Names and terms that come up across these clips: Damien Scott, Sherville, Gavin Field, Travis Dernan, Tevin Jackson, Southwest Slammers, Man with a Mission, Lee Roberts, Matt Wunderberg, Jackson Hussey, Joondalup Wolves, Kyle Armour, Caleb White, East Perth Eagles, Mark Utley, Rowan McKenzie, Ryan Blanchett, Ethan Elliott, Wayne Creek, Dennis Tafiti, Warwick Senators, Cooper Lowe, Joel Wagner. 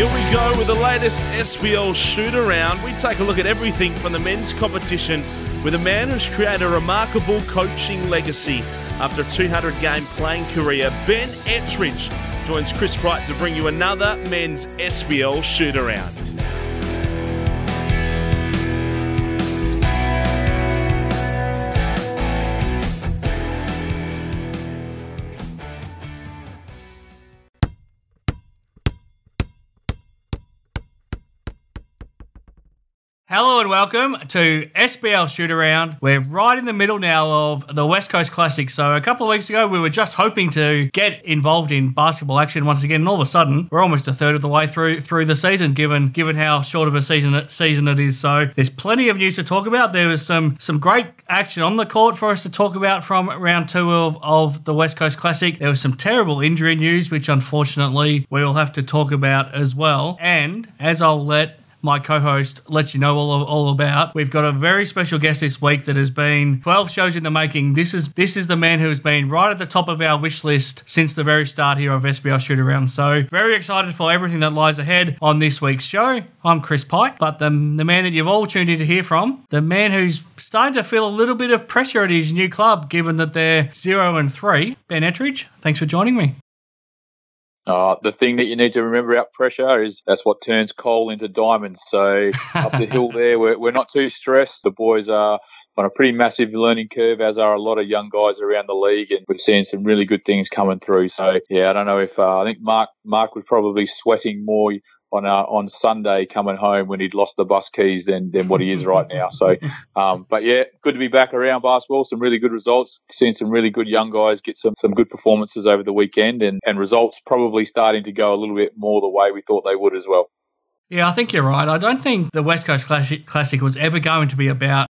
Here we go with the latest SBL Shootaround. We take a look at everything from the men's competition with a man who's created a remarkable coaching legacy after a 200-game playing career. Ben Ettridge joins Chris Pike to bring you another men's SBL Shootaround. Hello and welcome to SBL Shootaround. We're right in the middle now of the West Coast Classic. So a couple of weeks ago, we were just hoping to get involved in basketball action once again, and all of a sudden, we're almost a third of the way through the season, given how short of a season it is. So there's plenty of news to talk about. There was some great action on the court for us to talk about from round two of the West Coast Classic. There was some terrible injury news, which unfortunately we will have to talk about as well. And as I'll let my co-host let you know all about, we've got a very special guest this week that has been 12 shows in the making. This is the man who has been right at the top of our wish list since the very start here of SBL Shootaround. So very excited for everything that lies ahead on this week's show. I'm Chris Pike, but the man that you've all tuned in to hear from, the man who's starting to feel a little bit of pressure at his new club, given that they're 0-3, Ben Ettridge, thanks for joining me. The thing that you need to remember about pressure is that's what turns coal into diamonds. So up the hill there, we're not too stressed. The boys are on a pretty massive learning curve, as are a lot of young guys around the league, and we've seen some really good things coming through. So, yeah, I don't know if I think Mark was probably sweating more on Sunday coming home when he'd lost the bus keys than what he is right now. So, but yeah, good to be back around basketball. Some really good results. Seen some really good young guys get some good performances over the weekend, and results probably starting to go a little bit more the way we thought they would as well. Yeah, I think you're right. I don't think the West Coast Classic was ever going to be about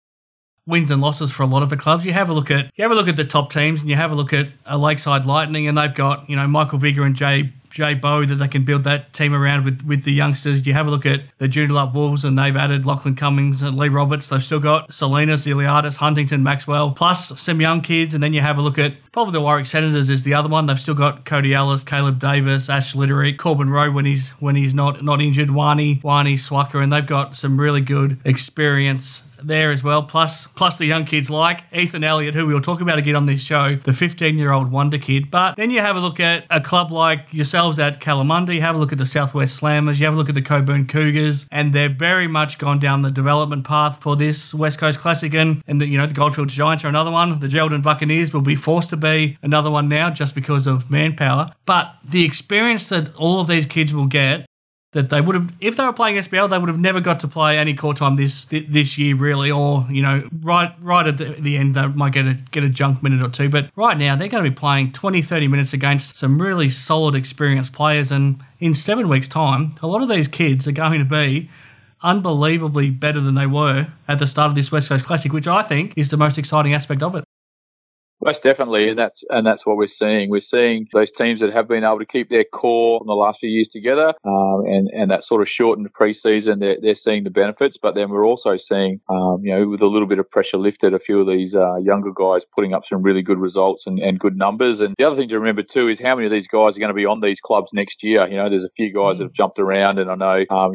wins and losses for a lot of the clubs. You have a look at the top teams, and you have a look at a Lakeside Lightning, and they've got, you know, Michael Vigger and Jay Bowe that they can build that team around with the youngsters. You have a look at the Joondalup Wolves, and they've added Lachlan Cummings and Lee Roberts. They've still got Salinas, Iliadis, Huntington, Maxwell, plus some young kids. And then you have a look at probably the Warwick Senators is the other one. They've still got Cody Ellis, Caleb Davis, Ash Litterick, Corbin Rowe when he's not injured, Wani Swacker, and they've got some really good experience there as well, plus the young kids like Ethan Elliott, who we'll talk about again on this show, the 15-year-old wonder kid. But then you have a look at a club like yourselves at Kalamunda, you have a look at the Southwest Slammers, you have a look at the Cockburn Cougars, and they're very much gone down the development path for this West Coast Classic, and the Goldfields Giants are another one. The Geraldton Buccaneers will be forced to be another one now just because of manpower. But the experience that all of these kids will get, that they would have, if they were playing SBL, they would have never got to play any court time this year, really, or, you know, right at the end, they might get a junk minute or two. But right now, they're going to be playing 20, 30 minutes against some really solid, experienced players. And in 7 weeks' time, a lot of these kids are going to be unbelievably better than they were at the start of this West Coast Classic, which I think is the most exciting aspect of it. Most definitely, and that's what we're seeing. We're seeing those teams that have been able to keep their core in the last few years together, and that sort of shortened preseason. They're seeing the benefits, but then we're also seeing, with a little bit of pressure lifted, a few of these younger guys putting up some really good results and good numbers. And the other thing to remember too is how many of these guys are going to be on these clubs next year. You know, there's a few guys that have jumped around, and I know,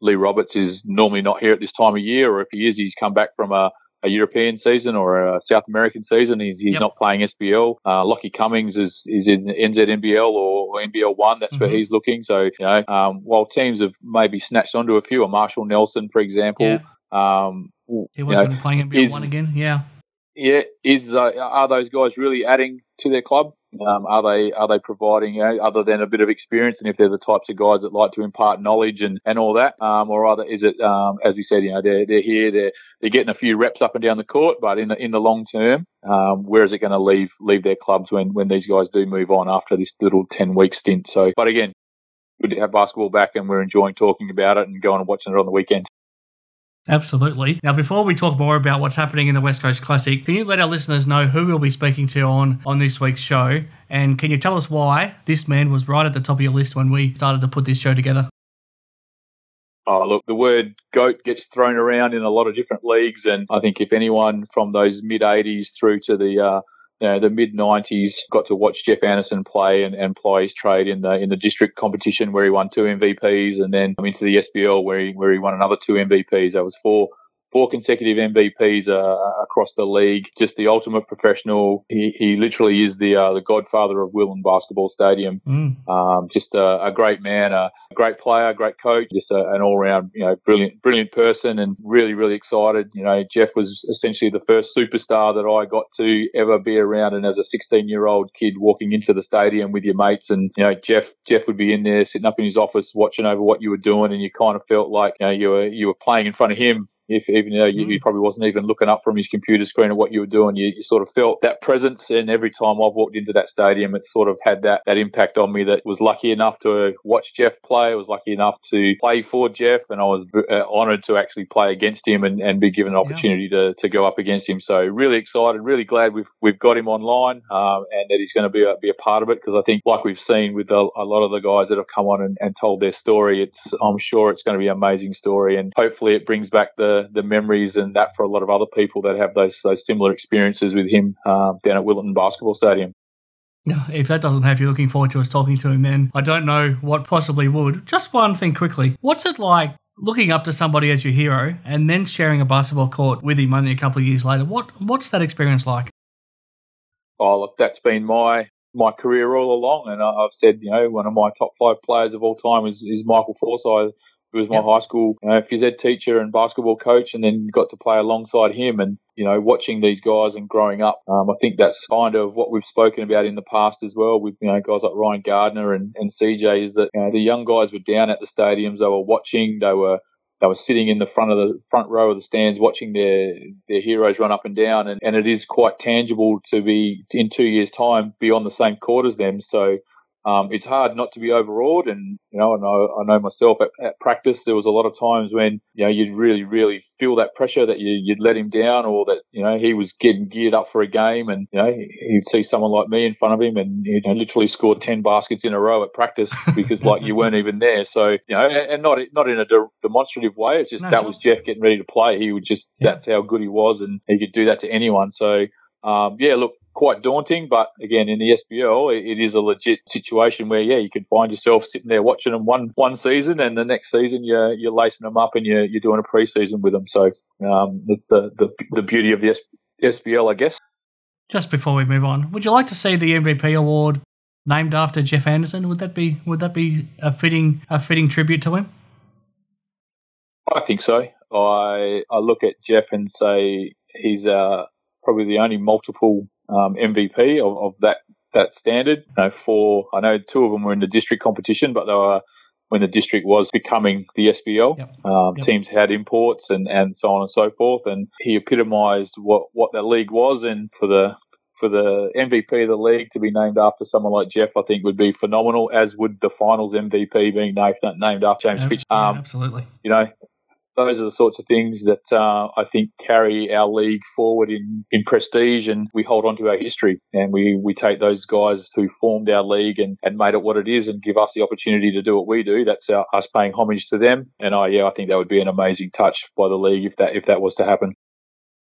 Lee Roberts is normally not here at this time of year, or if he is, he's come back from a European season or a South American season. He's not playing SBL. Lachie Cummings is in NZNBL or NBL1. That's where he's looking. So, while teams have maybe snatched onto a few, or Marshall Nelson, for example. Yeah. He was going to be playing NBL1 again, yeah. Yeah, are those guys really adding to their club? Are they providing, other than a bit of experience, and if they're the types of guys that like to impart knowledge and all that, or is it as you said, they're here, they're getting a few reps up and down the court, but in the long term, where is it going to leave their clubs when these guys do move on after this little 10-week stint? So, but again, good to have basketball back, and we're enjoying talking about it and going and watching it on the weekend. Absolutely. Now, before we talk more about what's happening in the West Coast Classic, can you let our listeners know who we'll be speaking to on this week's show? And can you tell us why this man was right at the top of your list when we started to put this show together? Oh, look, the word GOAT gets thrown around in a lot of different leagues, and I think if anyone from those mid-'80s through to the the mid-90s, got to watch Jeff Anderson play and ply his trade in the district competition where he won 2 MVPs, and then into the SBL where he won another 2 MVPs. That was 4 consecutive MVPs across the league. Just the ultimate professional. He literally is the godfather of Willen Basketball Stadium. Just a great man, a great player, great coach, just an all-round brilliant person, and really, really excited. Jeff was essentially the first superstar that I got to ever be around, and as a 16-year-old kid walking into the stadium with your mates, and Jeff would be in there sitting up in his office watching over what you were doing, and you kind of felt like you were playing in front of him. If even though you probably wasn't even looking up from his computer screen at what you were doing, you sort of felt that presence. And every time I've walked into that stadium, it sort of had that impact on me. That was lucky enough to watch Jeff play. I was lucky enough to play for Jeff, and I was honoured to actually play against him and be given an opportunity to go up against him. So really excited, really glad we've got him online, and that he's going to be a part of it, because I think, like we've seen with a lot of the guys that have come on and told their story, I'm sure it's going to be an amazing story, and hopefully it brings back the memories and that for a lot of other people that have those similar experiences with him down at Willetton Basketball Stadium. Yeah, if that doesn't have you looking forward to us talking to him, then I don't know what possibly would. Just one thing quickly. What's it like looking up to somebody as your hero and then sharing a basketball court with him only a couple of years later? What's that experience like? Oh, look, that's been my career all along, and I've said, one of my top 5 players of all time is Michael Forsyth. He was my high school phys ed teacher and basketball coach, and then got to play alongside him. And, watching these guys and growing up, I think that's kind of what we've spoken about in the past as well with, guys like Ryan Gardner and CJ, is that the young guys were down at the stadiums. They were watching. They were sitting in the front row of the stands watching their heroes run up and down. And it is quite tangible to be, in 2 years' time, be on the same court as them. So, it's hard not to be overawed, and I know myself at practice there was a lot of times when you'd really, really feel that pressure that you'd let him down, or that he was getting geared up for a game, and he'd see someone like me in front of him, and literally scored 10 baskets in a row at practice because you weren't even there. So and not in a demonstrative way. It's just was Jeff getting ready to play. He would just that's how good he was, and he could do that to anyone. So quite daunting, but again, in the SBL, it is a legit situation where, you can find yourself sitting there watching them one season, and the next season you're lacing them up and you're doing a preseason with them. So it's the beauty of the SBL, I guess. Just before we move on, would you like to see the MVP award named after Jeff Anderson? Would that be a fitting tribute to him? I think so. I look at Jeff and say he's probably the only multiple MVP of that standard. I know 2 of them were in the district competition, but they were when the district was becoming the SBL. Teams had imports and so on and so forth, and he epitomised what that league was. And for the MVP of the league to be named after someone like Jeff, I think would be phenomenal, as would the finals MVP being named after James Fitch. Absolutely. Those are the sorts of things that I think carry our league forward in prestige, and we hold on to our history, and we take those guys who formed our league and made it what it is and give us the opportunity to do what we do. That's us paying homage to them. And I think that would be an amazing touch by the league if that was to happen.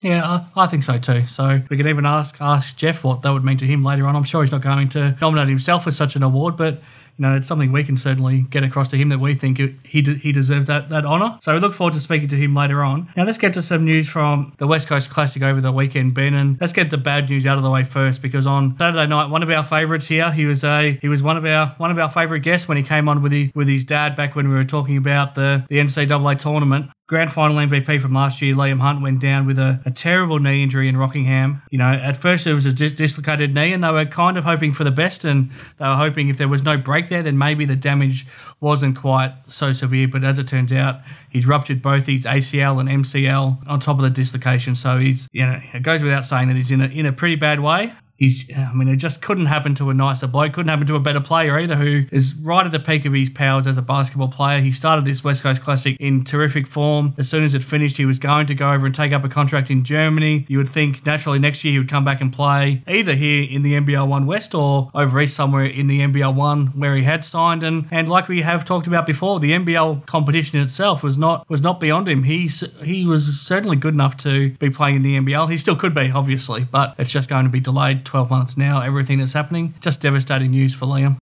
Yeah, I think so too. So we could even ask Jeff what that would mean to him later on. I'm sure he's not going to nominate himself for such an award, but it's something we can certainly get across to him that we think he deserves that honour. So we look forward to speaking to him later on. Now let's get to some news from the West Coast Classic over the weekend, Ben, and let's get the bad news out of the way first, because on Saturday night, one of our favourites here, he was one of our favourite guests when he came on with his dad back when we were talking about the NCAA tournament. Grand final MVP from last year, Liam Hunt, went down with a terrible knee injury in Rockingham. At first it was a dislocated knee, and they were kind of hoping for the best, and they were hoping if there was no break there, then maybe the damage wasn't quite so severe. But as it turns out, he's ruptured both his ACL and MCL on top of the dislocation. So he's, it goes without saying that he's in a pretty bad way. It just couldn't happen to a nicer bloke, couldn't happen to a better player either, who is right at the peak of his powers as a basketball player. He started this West Coast Classic in terrific form. As soon as it finished, he was going to go over and take up a contract in Germany. You would think naturally next year he would come back and play either here in the NBL1 West or over east somewhere in the NBL1 where he had signed. And like we have talked about before, the NBL competition itself was not beyond him. He was certainly good enough to be playing in the NBL. He still could be, obviously, but it's just going to be delayed 12 months now, everything that's happening. Just devastating news for Liam.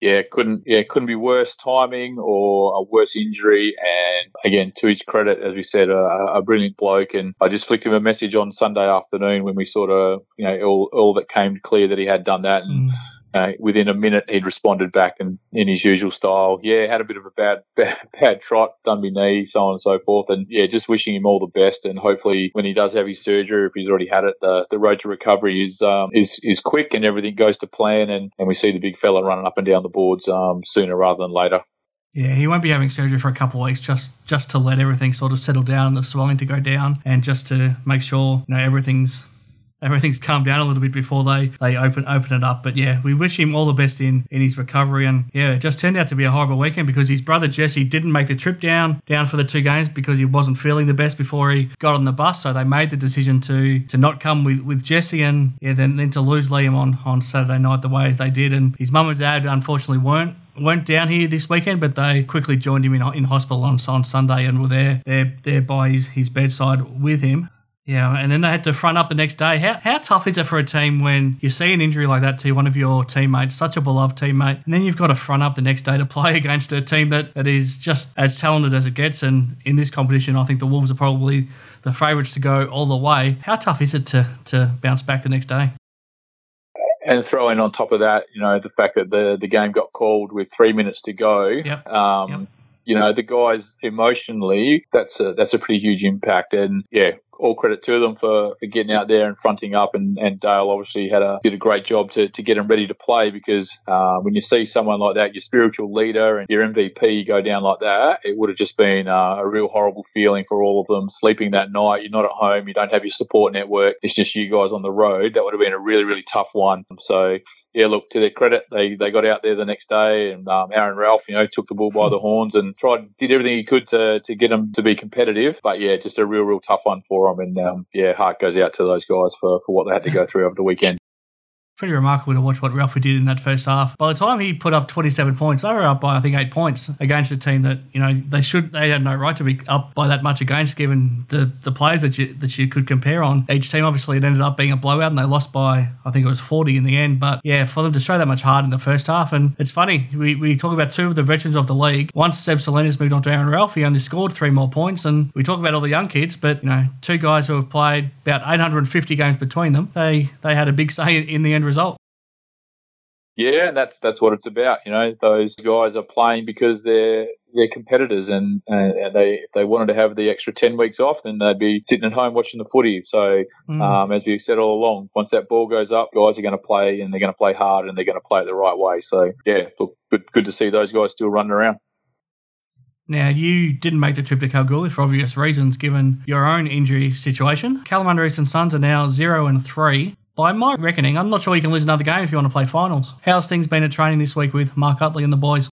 Yeah, couldn't be worse timing or a worse injury. And again, to his credit, as we said, a brilliant bloke. And I just flicked him a message on Sunday afternoon when we sort of, you know, all that came clear that he had done that. And within a minute, he'd responded back and in his usual style. Yeah, had a bit of a bad trot, done me knee, so on and so forth. And yeah, just wishing him all the best. And hopefully, when he does have his surgery, if he's already had it, the road to recovery is quick and everything goes to plan. And we see the big fella running up and down the boards sooner rather than later. Yeah, he won't be having surgery for a couple of weeks just to let everything sort of settle down, the swelling to go down, and just to make sure, you know, everything's calmed down a little bit before they open it up. But yeah, we wish him all the best in his recovery. And yeah, it just turned out to be a horrible weekend because his brother Jesse didn't make the trip down for the two games because he wasn't feeling the best before he got on the bus. So they made the decision to not come with Jesse, and yeah, then to lose Liam on Saturday night the way they did. And his mum and dad unfortunately weren't down here this weekend, but they quickly joined him in hospital on Sunday and were there by his bedside with him. Yeah, and then they had to front up the next day. How tough is it for a team when you see an injury like that to one of your teammates, such a beloved teammate, and then you've got to front up the next day to play against a team that is just as talented as it gets? And in this competition, I think the Wolves are probably the favourites to go all the way. How tough is it to bounce back the next day? And throw in on top of that, you know, the fact that the game got called with 3 minutes to go. Yep. You know, the guys emotionally, that's a pretty huge impact. And yeah, all credit to them for getting out there and fronting up. And Dale obviously did a great job to get them ready to play, because when you see someone like that, your spiritual leader and your MVP go down like that, it would have just been a real horrible feeling for all of them. Sleeping that night, you're not at home, you don't have your support network, it's just you guys on the road. That would have been a really, really tough one. So yeah, look, to their credit, they got out there the next day, and Aaron Ralph, you know, took the bull by the horns and did everything he could to get them to be competitive. But yeah, just a real tough one for them. And yeah, heart goes out to those guys for what they had to go through over the weekend. Pretty remarkable to watch what Ralphie did in that first half. By the time he put up 27 points, they were up by, I think, 8 points against a team that, you know, they had no right to be up by that much against, given the players that you could compare on. Each team, obviously, it ended up being a blowout, and they lost by, I think it was 40 in the end. But yeah, for them to show that much heart in the first half. And it's funny, we talk about two of the veterans of the league. Once Seb Salinas moved on to Aaron Ralph, he only scored 3 more points. And we talk about all the young kids, but, you know, two guys who have played about 850 games between them, they had a big say in the end result. Yeah, and that's what it's about. You know, those guys are playing because they're competitors, and if they wanted to have the extra 10 weeks off, then they'd be sitting at home watching the footy. So as we've said all along, once that ball goes up, guys are going to play, and they're going to play hard, and they're going to play it the right way. So yeah, look, good to see those guys still running around. Now, you didn't make the trip to Kalgoorlie for obvious reasons, given your own injury situation. Kalamunda Eastern Suns are now 0-3. By my reckoning, I'm not sure you can lose another game if you want to play finals. How's things been at training this week with Mark Utley and the boys?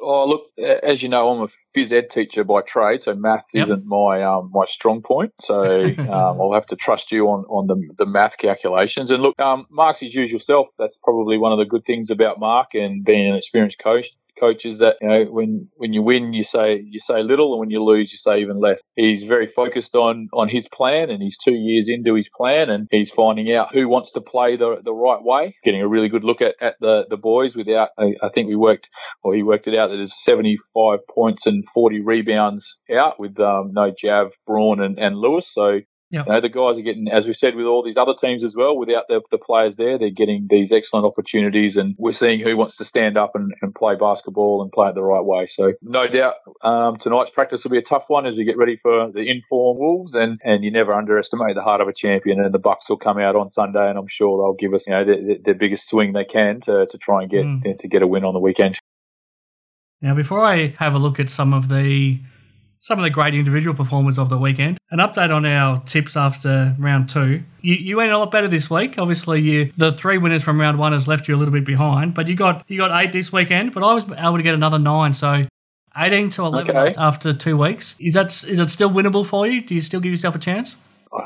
Oh, look, as you know, I'm a phys ed teacher by trade, so maths isn't my strong point. So I'll have to trust you on the math calculations. And look, Mark's his usual self. That's probably one of the good things about Mark and being an experienced coach is that, you know, when you win, you say little, and when you lose, you say even less. He's very focused on his plan, and he's 2 years into his plan, and he's finding out who wants to play the right way, getting a really good look at the boys without, I think he worked it out that there's 75 points and 40 rebounds out with no Jav, Braun and Lewis. So yep. You know, the guys are getting, as we said, with all these other teams as well, without the players there, they're getting these excellent opportunities, and we're seeing who wants to stand up and play basketball and play it the right way. So no doubt tonight's practice will be a tough one as we get ready for the in-form Wolves, and you never underestimate the heart of a champion, and the Bucks will come out on Sunday, and I'm sure they'll give us, you know, their biggest swing they can to try and get a win on the weekend. Now, before I have a look at some of the great individual performers of the weekend, an update on our tips after round 2. You went a lot better this week. Obviously, the 3 winners from round 1 has left you a little bit behind, but you got 8 this weekend. But I was able to get another 9, so 18 to 11 after 2 weeks. Is it still winnable for you? Do you still give yourself a chance?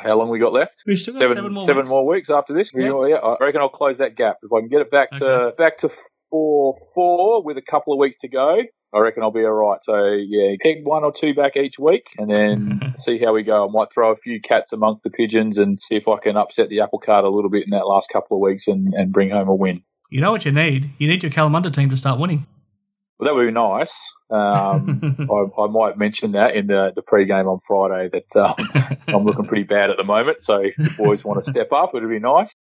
How long we got left? We've still got seven more weeks after this. Yeah. Yeah, I reckon I'll close that gap if I can get it back to 4-4 with a couple of weeks to go. I reckon I'll be all right. So, yeah, keep one or two back each week and then see how we go. I might throw a few cats amongst the pigeons and see if I can upset the apple cart a little bit in that last couple of weeks and bring home a win. You know what you need? You need your Kalamunda team to start winning. Well, that would be nice. I might mention that in the pre-game on Friday that I'm looking pretty bad at the moment. So if the boys want to step up, it would be nice.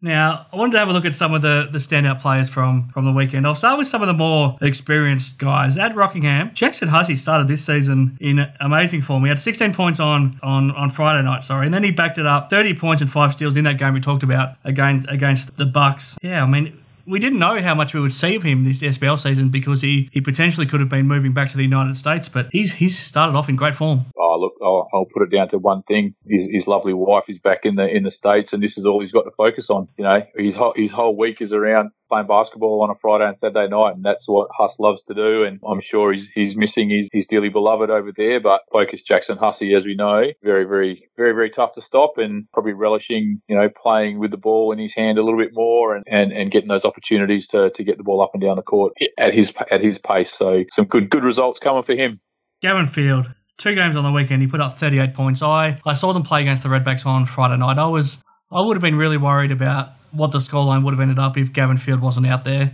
Now, I wanted to have a look at some of the standout players from the weekend. I'll start with some of the more experienced guys. At Rockingham, Jackson Hussey started this season in amazing form. He had 16 points on Friday night, and then he backed it up, 30 points and 5 steals in that game we talked about against the Bucks. Yeah, I mean, we didn't know how much we would see of him this SBL season because he potentially could have been moving back to the United States, but he's started off in great form. Oh, look, I'll put it down to one thing. His lovely wife is back in the States, and this is all he's got to focus on. You know, his whole week is around playing basketball on a Friday and Saturday night, and that's what Huss loves to do, and I'm sure he's missing his dearly beloved over there, but focus Jackson Hussey, as we know, very, very, very, very tough to stop, and probably relishing, you know, playing with the ball in his hand a little bit more and getting those opportunities to get the ball up and down the court at his pace. So some good results coming for him. Gavin Field, 2 games on the weekend, he put up 38 points. I saw them play against the Redbacks on Friday night. I would have been really worried about what the scoreline would have ended up if Gavin Field wasn't out there.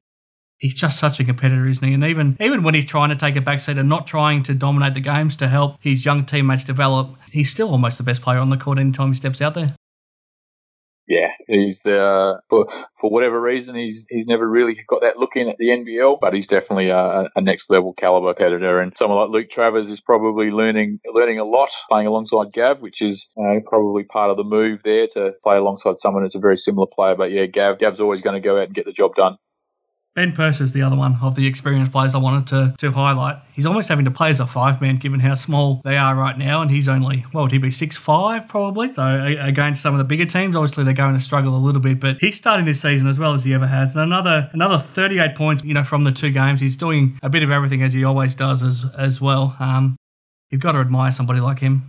He's just such a competitor, isn't he? And even when he's trying to take a backseat and not trying to dominate the games to help his young teammates develop, he's still almost the best player on the court anytime he steps out there. Yeah, he's for whatever reason, he's never really got that look in at the NBL, but he's definitely a next level caliber competitor. And someone like Luke Travers is probably learning a lot playing alongside Gav, which is probably part of the move there to play alongside someone that's a very similar player. But yeah, Gav's always going to go out and get the job done. Ben Purse is the other one of the experienced players I wanted to highlight. He's almost having to play as a 5-man given how small they are right now, and he's only, would he be 6'5", probably? So against some of the bigger teams, obviously they're going to struggle a little bit, but he's starting this season as well as he ever has. And another 38 points, you know, from the 2 games. He's doing a bit of everything as he always does as well. You've got to admire somebody like him.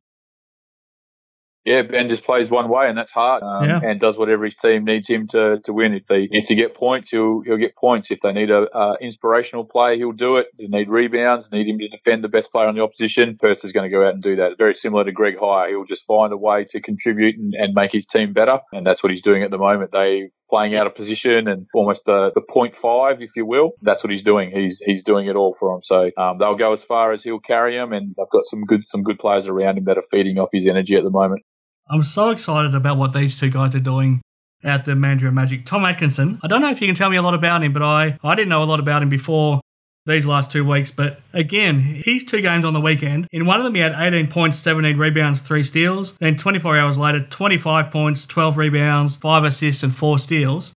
Yeah, Ben just plays one way, and that's hard, and does whatever his team needs him to win. If they need to get points, he'll get points. If they need an inspirational play, he'll do it. They need rebounds, need him to defend the best player on the opposition. Perth is going to go out and do that. Very similar to Greg Hire. He'll just find a way to contribute and make his team better, and that's what he's doing at the moment. They playing out of position and almost the 0.5, if you will. That's what he's doing. He's doing it all for him. So they'll go as far as he'll carry him, and they've got some good players around him that are feeding off his energy at the moment. I'm so excited about what these 2 guys are doing at the Mandurah Magic. Tom Atkinson, I don't know if you can tell me a lot about him, but I didn't know a lot about him before these last 2 weeks. But again, he's 2 games on the weekend. In one of them, he had 18 points, 17 rebounds, 3 steals. Then 24 hours later, 25 points, 12 rebounds, 5 assists and 4 steals.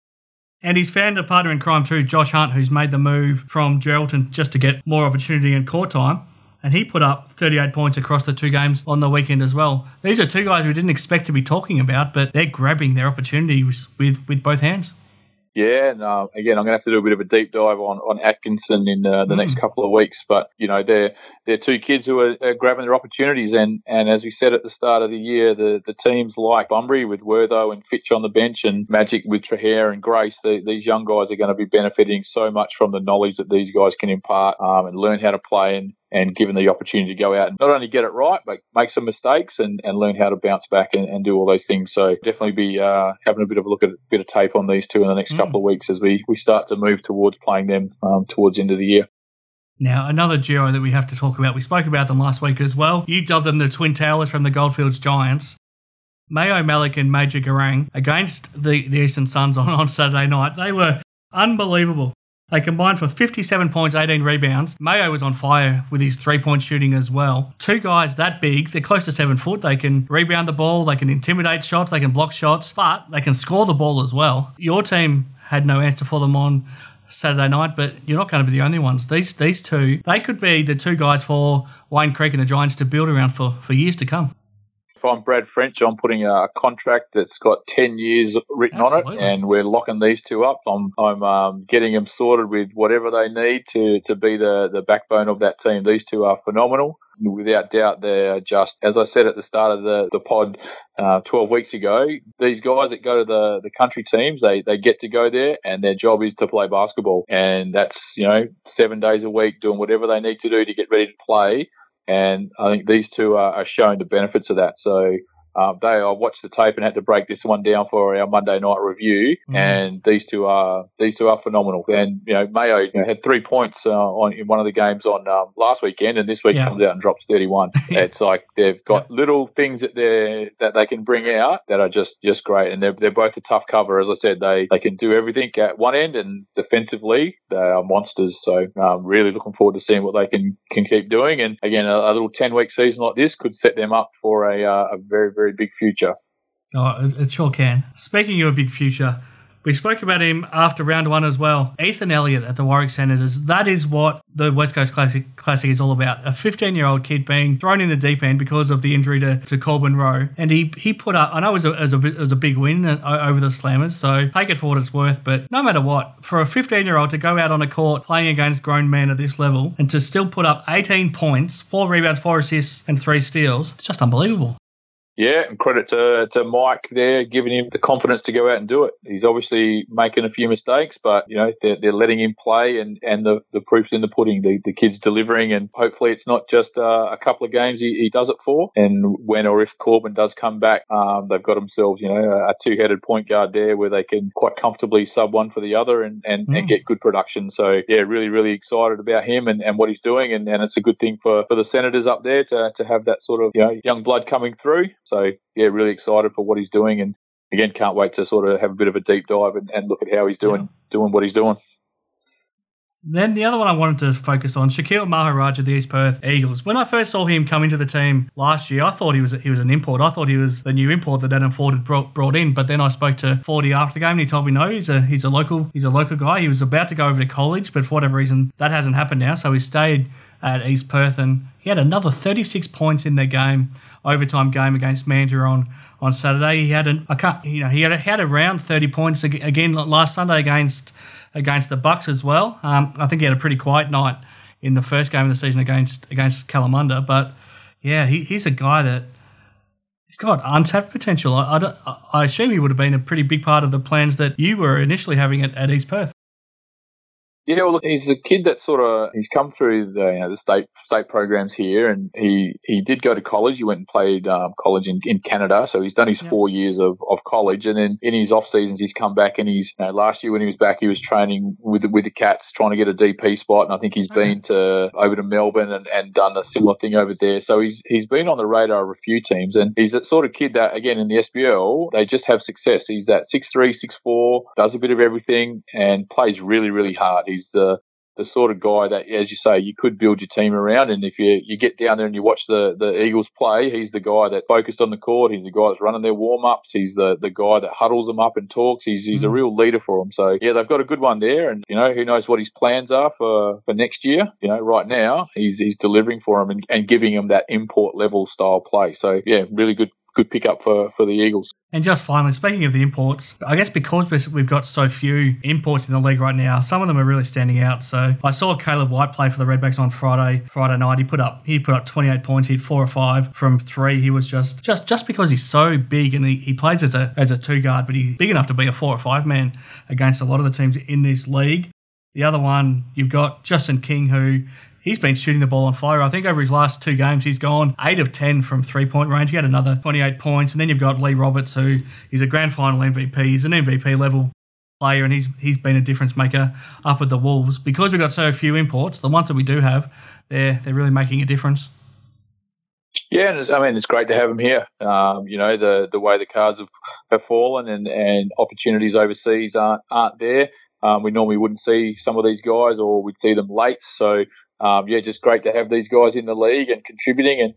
And he's found a partner in crime too, Josh Hunt, who's made the move from Geraldton just to get more opportunity and court time. And he put up 38 points across the 2 games on the weekend as well. These are 2 guys we didn't expect to be talking about, but they're grabbing their opportunities with both hands. Yeah, and again, I'm going to have to do a bit of a deep dive on Atkinson in the next couple of weeks. But, you know, they're 2 kids who are grabbing their opportunities. And as we said at the start of the year, the teams like Bunbury with Wertho and Fitch on the bench and Magic with Trahare and Grace, these young guys are going to be benefiting so much from the knowledge that these guys can impart and learn how to play and given the opportunity to go out and not only get it right, but make some mistakes and learn how to bounce back and do all those things. So definitely be having a bit of a look at a bit of tape on these 2 in the next couple of weeks as we start to move towards playing them towards the end of the year. Now, another duo that we have to talk about, we spoke about them last week as well. You dubbed them the Twin Towers from the Goldfields Giants. Mayo Malik and Major Garang against the Eastern Suns on Saturday night. They were unbelievable. They combined for 57 points, 18 rebounds. Mayo was on fire with his three-point shooting as well. 2 guys that big, they're close to 7 foot. They can rebound the ball, they can intimidate shots, they can block shots, but they can score the ball as well. Your team had no answer for them on Saturday night, but you're not going to be the only ones. These 2, they could be the 2 guys for Wayne Creek and the Giants to build around for years to come. If I'm Brad French, I'm putting a contract that's got 10 years written on it, and we're locking these 2 up. I'm getting them sorted with whatever they need to be the backbone of that team. These 2 are phenomenal. without doubt, they're just, as I said at the start of the pod 12 weeks ago, these guys that go to the country teams, they get to go there and their job is to play basketball. And that's, 7 days a week doing whatever they need to do to get ready to play. And I think these two are showing the benefits of that. So I watched the tape and had to break this one down for our Monday night review. Mm-hmm. And these two are phenomenal. And Mayo had 3 points in one of the games on last weekend, and this week comes out and drops 31. It's like they've got little things that they can bring out that are just great. And they're both a tough cover. As I said, they can do everything at one end, and defensively they are monsters. So I'm really looking forward to seeing what they can keep doing. And again, a little 10-week season like this could set them up for a very, very big future. Oh, it sure can. Speaking of a big future, we spoke about him after round one as well. Ethan Elliott at the Warwick Senators. That is what the West Coast Classic is all about. A 15-year-old kid being thrown in the deep end because of the injury to Corbin Rowe. And he put up, I know it was a big win over the Slammers, so take it for what it's worth. But no matter what, for a 15-year-old to go out on a court playing against grown men at this level and to still put up 18 points, 4 rebounds, 4 assists and 3 steals, it's just unbelievable. Yeah, and credit to Mike there, giving him the confidence to go out and do it. He's obviously making a few mistakes, but they're letting him play, and the proof's in the pudding. The kid's delivering, and hopefully it's not just a couple of games he does it for. And when or if Corbin does come back, they've got themselves a two-headed point guard there where they can quite comfortably sub one for the other and get good production. So yeah, really, really excited about him and what he's doing, and it's a good thing for the Senators up there to have that sort of young blood coming through. So, yeah, really excited for what he's doing. And, again, can't wait to sort of have a bit of a deep dive and look at how he's doing what he's doing. Then the other one I wanted to focus on, Shaquille Maharaj of the East Perth Eagles. When I first saw him come into the team last year, I thought he was an import. I thought he was the new import that Adam Ford had brought in. But then I spoke to Fordy after the game, and he told me no, he's a local guy. He was about to go over to college, but for whatever reason, that hasn't happened now. So he stayed at East Perth, and he had another 36 points in their game. Overtime game against Mandurah on Saturday. He had had around 30 points again last Sunday against the Bucks as well. I think he had a pretty quiet night in the first game of the season against Kalamunda. But yeah, he's a guy that he's got untapped potential. I assume he would have been a pretty big part of the plans that you were initially having at East Perth. Yeah, well, look, he's a kid that sort of he's come through the state programs here, and he did go to college. He went and played college in Canada, so he's done his 4 years of college, and then in his off seasons he's come back, and he's last year when he was back he was training with the Cats trying to get a DP spot, and I think he's been over to Melbourne and done a similar thing over there. So he's been on the radar of a few teams, and he's that sort of kid that again in the SBL they just have success. He's that 6'3", 6'4", does a bit of everything, and plays really, really hard. He's the sort of guy that, as you say, you could build your team around. And if you get down there and you watch the Eagles play, he's the guy that focused on the court. He's the guy that's running their warm-ups. He's the guy that huddles them up and talks. He's a real leader for them. So, yeah, they've got a good one there. And, who knows what his plans are for next year. Right now he's delivering for them and giving them that import-level style play. So, yeah, really good pick-up for the Eagles. And just finally, speaking of the imports, I guess because we've got so few imports in the league right now, some of them are really standing out. So I saw Caleb White play for the Redbacks on Friday night. He put up 28 points. He had 4 or 5 from 3. He was just because he's so big, and he plays as a two guard, but he's big enough to be a 4 or 5 man against a lot of the teams in this league. The other one, you've got Justin King, who he's been shooting the ball on fire. I think over his last 2 games, he's gone 8 of 10 from 3-point range. He had another 28 points. And then you've got Lee Roberts, who is a grand final MVP. He's an MVP-level player, and he's been a difference maker up at the Wolves. Because we've got so few imports, the ones that we do have, they're really making a difference. Yeah, and it's great to have him here. The way the cards have fallen and opportunities overseas aren't there. We normally wouldn't see some of these guys, or we'd see them late. So, just great to have these guys in the league and contributing. And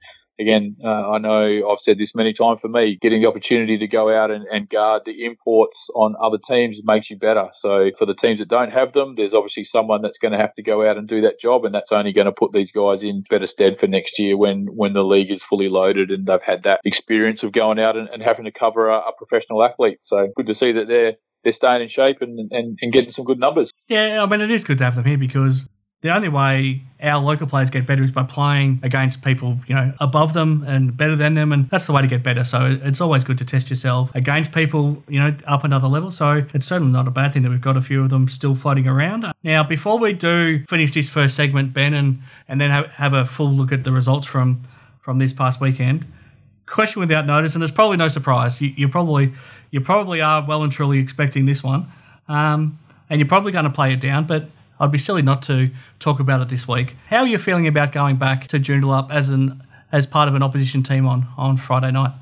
again, I know I've said this many times, for me, getting the opportunity to go out and guard the imports on other teams makes you better. So for the teams that don't have them, there's obviously someone that's going to have to go out and do that job, and that's only going to put these guys in better stead for next year when the league is fully loaded and they've had that experience of going out and having to cover a professional athlete. So good to see that they're staying in shape and getting some good numbers. Yeah, it is good to have them here because The only way our local players get better is by playing against people, you know, above them and better than them, and that's the way to get better. So it's always good to test yourself against people, you know, up another level. So it's certainly not a bad thing that we've got a few of them still floating around. Now, before we do finish this first segment, Ben, and then have a full look at the results from this past weekend, question without notice, and there's probably no surprise. You probably are well and truly expecting this one, and you're probably going to play it down, but I'd be silly not to talk about it this week. How are you feeling about going back to Joondalup as part of an opposition team on Friday night?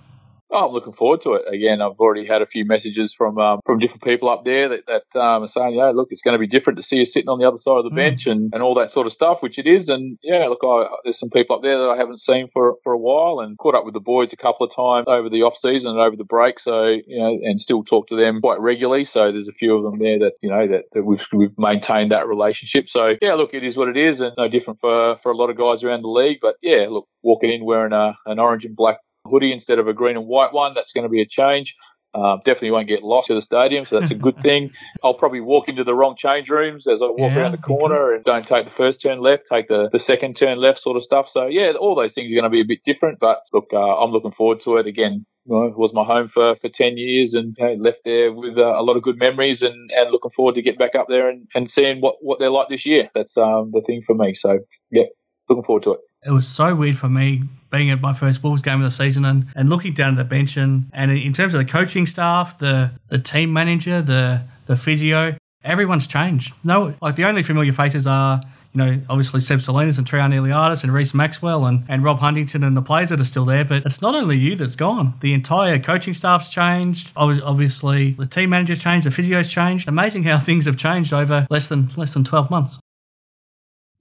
Oh, I'm looking forward to it. Again, I've already had a few messages from different people up there that are saying, yeah, look, it's going to be different to see you sitting on the other side of the bench and all that sort of stuff, which it is. And, yeah, look, there's some people up there that I haven't seen for a while, and caught up with the boys a couple of times over the off-season and over the break, so, you know, and still talk to them quite regularly. So there's a few of them there that, you know, that we've maintained that relationship. So, yeah, look, it is what it is, and no different for a lot of guys around the league. But, yeah, look, walking in wearing an orange and black hoodie instead of a green and white one, that's going to be a change. Definitely won't get lost to the stadium, so that's a good thing. I'll probably walk into the wrong change rooms as I walk around the corner and don't take the first turn left, take the second turn left sort of stuff. So, yeah, all those things are going to be a bit different, but, look, I'm looking forward to it. Again, you know, it was my home for 10 years and, you know, left there with a lot of good memories and looking forward to getting back up there and seeing what they're like this year. That's the thing for me. So, yeah, looking forward to it. It was so weird for me being at my first Wolves game of the season and looking down at the bench and in terms of the coaching staff, the team manager, the physio, everyone's changed. No, like the only familiar faces are, you know, obviously Seb Salinas and Treon Iliadis and Reece Maxwell and Rob Huntington and the players that are still there, but it's not only you that's gone. The entire coaching staff's changed. Obviously the team manager's changed, the physio's changed. Amazing how things have changed over less than 12 months.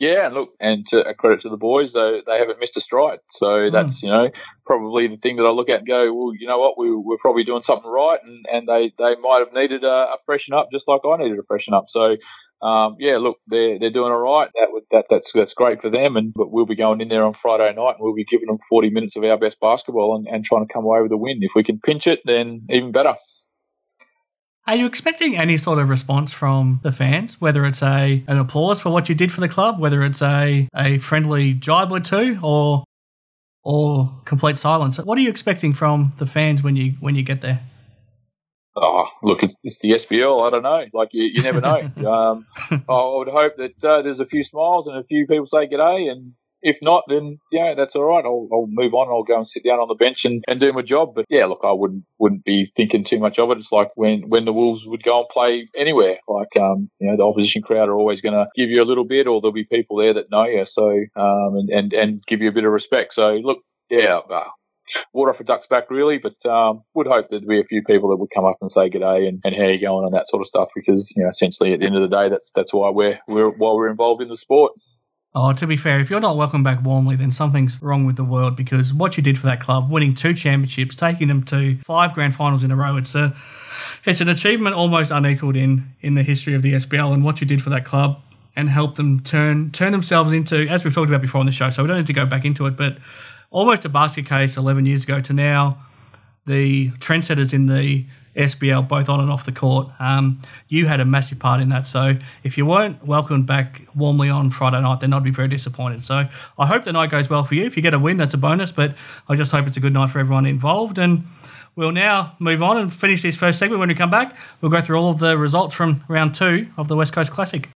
Yeah, and look, and to credit to the boys, though, they haven't missed a stride. So that's, you know, probably the thing that I look at and go, well, you know what, we're probably doing something right, and they might have needed a freshen up just like I needed a freshen up. So, yeah, look, they're doing all right. That's great for them, but we'll be going in there on Friday night and we'll be giving them 40 minutes of our best basketball and trying to come away with a win. If we can pinch it, then even better. Are you expecting any sort of response from the fans, whether it's an applause for what you did for the club, whether it's a friendly jibe or two, or complete silence? What are you expecting from the fans when you get there? Oh, look, it's the SBL. I don't know. Like, you never know. I would hope that there's a few smiles and a few people say g'day, and if not, then, yeah, that's all right. I'll move on. I'll go and sit down on the bench and do my job. But, yeah, look, I wouldn't be thinking too much of it. It's like when the Wolves would go and play anywhere. Like, you know, the opposition crowd are always going to give you a little bit, or there'll be people there that know you, so and give you a bit of respect. So, look, yeah, water off a duck's back, really. But would hope there'd be a few people that would come up and say good day and how you going and that sort of stuff, because, you know, essentially at the end of the day, that's why we're involved in the sport. Oh, to be fair, if you're not welcomed back warmly, then something's wrong with the world, because what you did for that club, winning 2 championships, taking them to 5 grand finals in a row, it's an achievement almost unequaled in the history of the SBL, and what you did for that club and helped them turn themselves into, as we've talked about before on the show, so we don't need to go back into it, but almost a basket case 11 years ago to now, the trendsetters in the SBL, both on and off the court. You had a massive part in that. So if you weren't welcomed back warmly on Friday night, then I'd be very disappointed. So I hope the night goes well for you. If you get a win, that's a bonus, but I just hope it's a good night for everyone involved. And we'll now move on and finish this first segment. When we come back, we'll go through all of the results from round 2 of the West Coast Classic.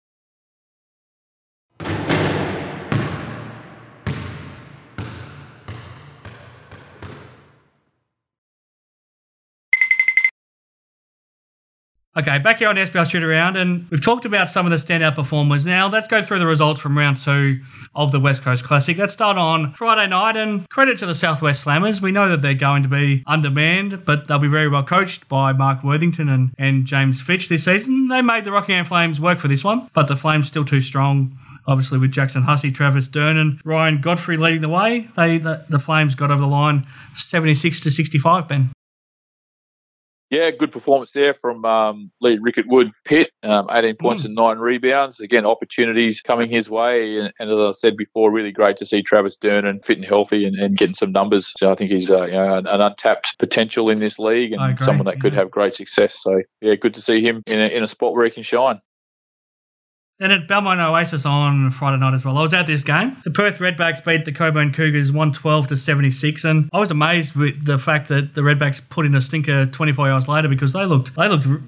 Okay, back here on SBL Shootaround, and we've talked about some of the standout performers. Now, let's go through the results from round 2 of the West Coast Classic. Let's start on Friday night, and credit to the Southwest Slammers. We know that they're going to be undermanned, but they'll be very well coached by Mark Worthington and James Fitch this season. They made the Rockingham Flames work for this one, but the Flames still too strong. Obviously, with Jackson Hussey, Travis Dernan, Ryan Godfrey leading the way, the Flames got over the line 76-65, Ben. Yeah, good performance there from Lee Roberts Pitt, 18 points and 9 rebounds. Again, opportunities coming his way. And as I said before, really great to see Travis Dernan fit and healthy and getting some numbers. So I think he's you know, an untapped potential in this league and someone that could have great success. So, yeah, good to see him in a spot where he can shine. Then at Belmont Oasis on Friday night as well, I was at this game. The Perth Redbacks beat the Cockburn Cougars 112-76, and I was amazed with the fact that the Redbacks put in a stinker 24 hours later, because they looked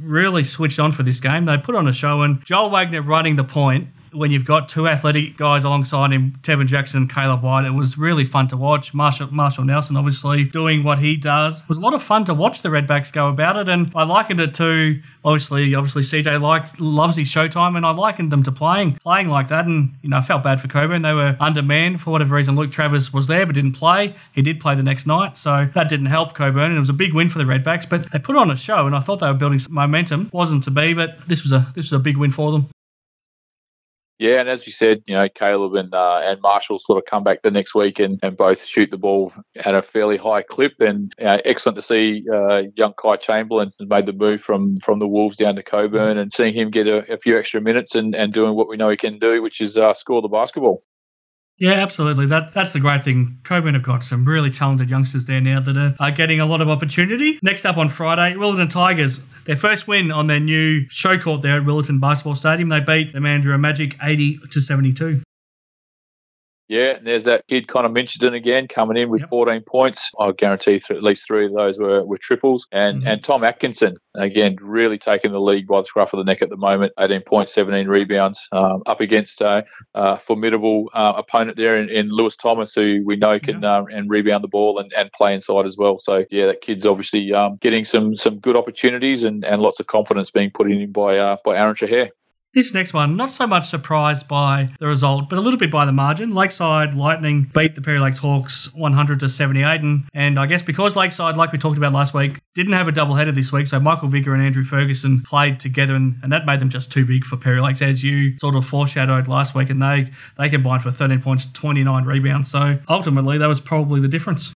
really switched on for this game. They put on a show, and Joel Wagner running the point when you've got two athletic guys alongside him, Tevin Jackson and Caleb White. It was really fun to watch. Marshall Nelson obviously doing what he does. It was a lot of fun to watch the Redbacks go about it, and I likened it to, obviously CJ loves his showtime, and I likened them to playing like that, and I felt bad for Coburn. They were undermanned for whatever reason. Luke Travis was there but didn't play. He did play the next night, so that didn't help Coburn, and it was a big win for the Redbacks, but they put on a show, and I thought they were building some momentum. Wasn't to be, but this was a big win for them. Yeah, and as you said, Caleb and Marshall sort of come back the next week and both shoot the ball at a fairly high clip. And excellent to see young Kai Chamberlain made the move from the Wolves down to Coburn, and seeing him get a few extra minutes and doing what we know he can do, which is score the basketball. Yeah, absolutely. That's the great thing. Coburn have got some really talented youngsters there now that are getting a lot of opportunity. Next up on Friday, Willetton Tigers, their first win on their new show court there at Willetton Basketball Stadium. They beat the Mandurah Magic 80-72. Yeah, and there's that kid, Connor Minchendon, again, coming in with 14 points. I guarantee at least three of those were triples. And Tom Atkinson, again, really taking the league by the scruff of the neck at the moment. 18 points, 17 rebounds, up against a formidable opponent there in Lewis Thomas, who we know can and rebound the ball and play inside as well. So, yeah, that kid's obviously getting some good opportunities and lots of confidence being put in him by Aaron Trahair. This next one, not so much surprised by the result, but a little bit by the margin. Lakeside Lightning beat the Perry Lakes Hawks 100-78. And I guess because Lakeside, like we talked about last week, didn't have a doubleheader this week, so Michael Vigger and Andrew Ferguson played together, and that made them just too big for Perry Lakes, as you sort of foreshadowed last week, and they combined for 13 points, 29 rebounds. So ultimately, that was probably the difference.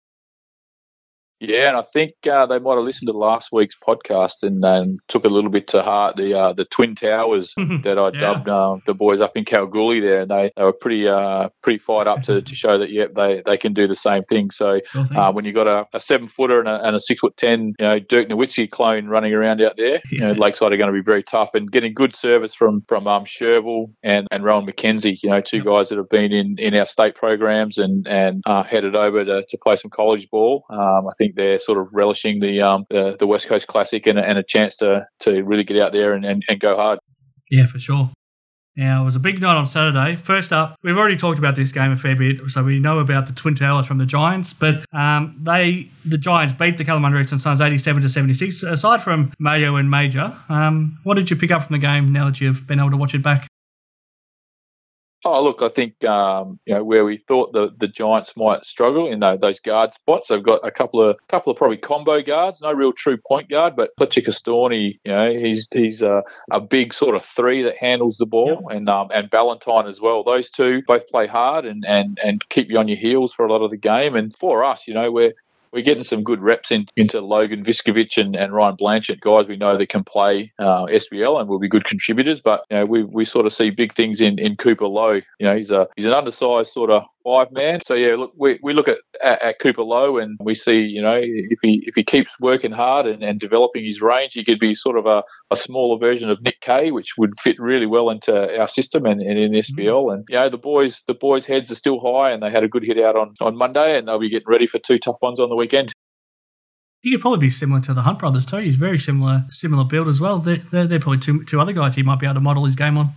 Yeah, and I think they might have listened to last week's podcast and took a little bit to heart the Twin Towers that I dubbed the boys up in Kalgoorlie there, and they were pretty fired up to show that they can do the same thing. So when you got a 7-footer and a 6'10", Dirk Nowitzki clone running around out there, Lakeside are going to be very tough, and getting good service from Sherville and Rowan McKenzie, two guys that have been in our state programs and headed over to play some college ball. I think they're sort of relishing the West Coast Classic and a chance to really get out there and go hard. Yeah, for sure. Now, it was a big night on Saturday. First up, we've already talked about this game a fair bit, so we know about the Twin Towers from the Giants, but the Giants beat the Kalamunda Eastern Suns 87-76. Aside from Mayo and Major, what did you pick up from the game now that you've been able to watch it back? Oh, look, I think, where we thought the Giants might struggle in those guard spots, they've got a couple of probably combo guards, no real true point guard, but Fletcher Castorni, he's a big sort of three that handles the ball, and Ballantyne as well. Those two both play hard and keep you on your heels for a lot of the game. And for us, we're getting some good reps into Logan Viskovich and Ryan Blanchett, guys we know that can play SBL and will be good contributors. But we sort of see big things in Cooper Lowe. He's an undersized sort of five man. So yeah, look, we look at Cooper Lowe and we see if he keeps working hard and developing his range, he could be sort of a smaller version of Nick Kay, which would fit really well into our system and in SBL. And the boys' heads are still high, and they had a good hit out on Monday, and they'll be getting ready for two tough ones on the weekend. He could probably be similar to the Hunt brothers too. He's very similar build as well. They're probably two other guys he might be able to model his game on.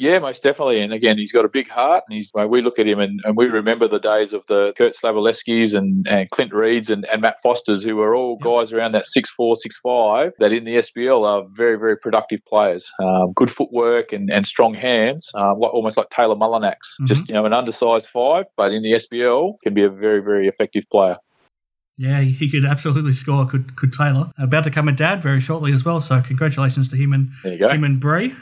Yeah, most definitely. And again, he's got a big heart, and we look at him and we remember the days of the Kurt Slavoleskis and Clint Reeds and Matt Fosters, who were all guys around that 6'4", 6'5", that in the SBL are very, very productive players. Good footwork and strong hands, almost like Taylor Mullinax. Just, an undersized five, but in the SBL can be a very, very effective player. Yeah, he could absolutely score, could Taylor. About to come a dad very shortly as well, so congratulations to him and Bree.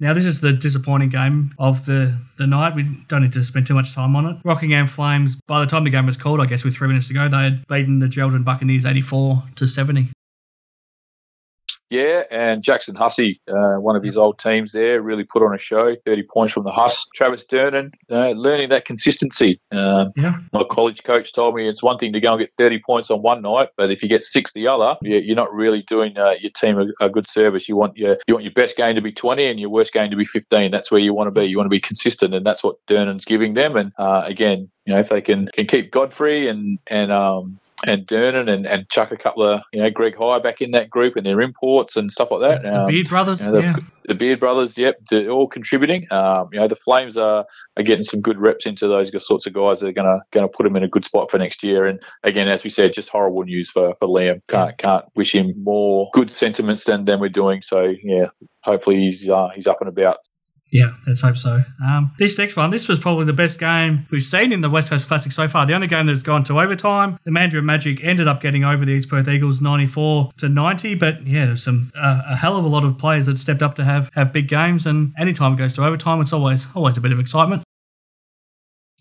Now, this is the disappointing game of the night. We don't need to spend too much time on it. Rockingham Flames, by the time the game was called, I guess with 3 minutes to go, they had beaten the Geraldton Buccaneers 84-70. Yeah, and Jackson Hussey, one of his old teams there, really put on a show, 30 points from the Huss. Travis Dernan, learning that consistency. My college coach told me it's one thing to go and get 30 points on one night, but if you get six the other, you're not really doing your team a good service. You want your best game to be 20 and your worst game to be 15. That's where you want to be. You want to be consistent, and that's what Dernan's giving them. And again, you know, if they can keep Godfrey and Dernan and chuck a couple of, you know, Greg High back in that group and their imports and stuff like that. The Beard Brothers, The Beard Brothers, yep, they're all contributing. You know, the Flames are getting some good reps into those sorts of guys that are going to put them in a good spot for next year. And again, as we said, just horrible news for Liam. Can't wish him more good sentiments than we're doing. So yeah, hopefully he's up and about. Yeah, let's hope so. This next one, this was probably the best game we've seen in the West Coast Classic so far. The only game that's gone to overtime. The Mandurah Magic ended up getting over the East Perth Eagles 94-90. But yeah, there's some a hell of a lot of players that stepped up to have big games. And anytime it goes to overtime, it's always a bit of excitement.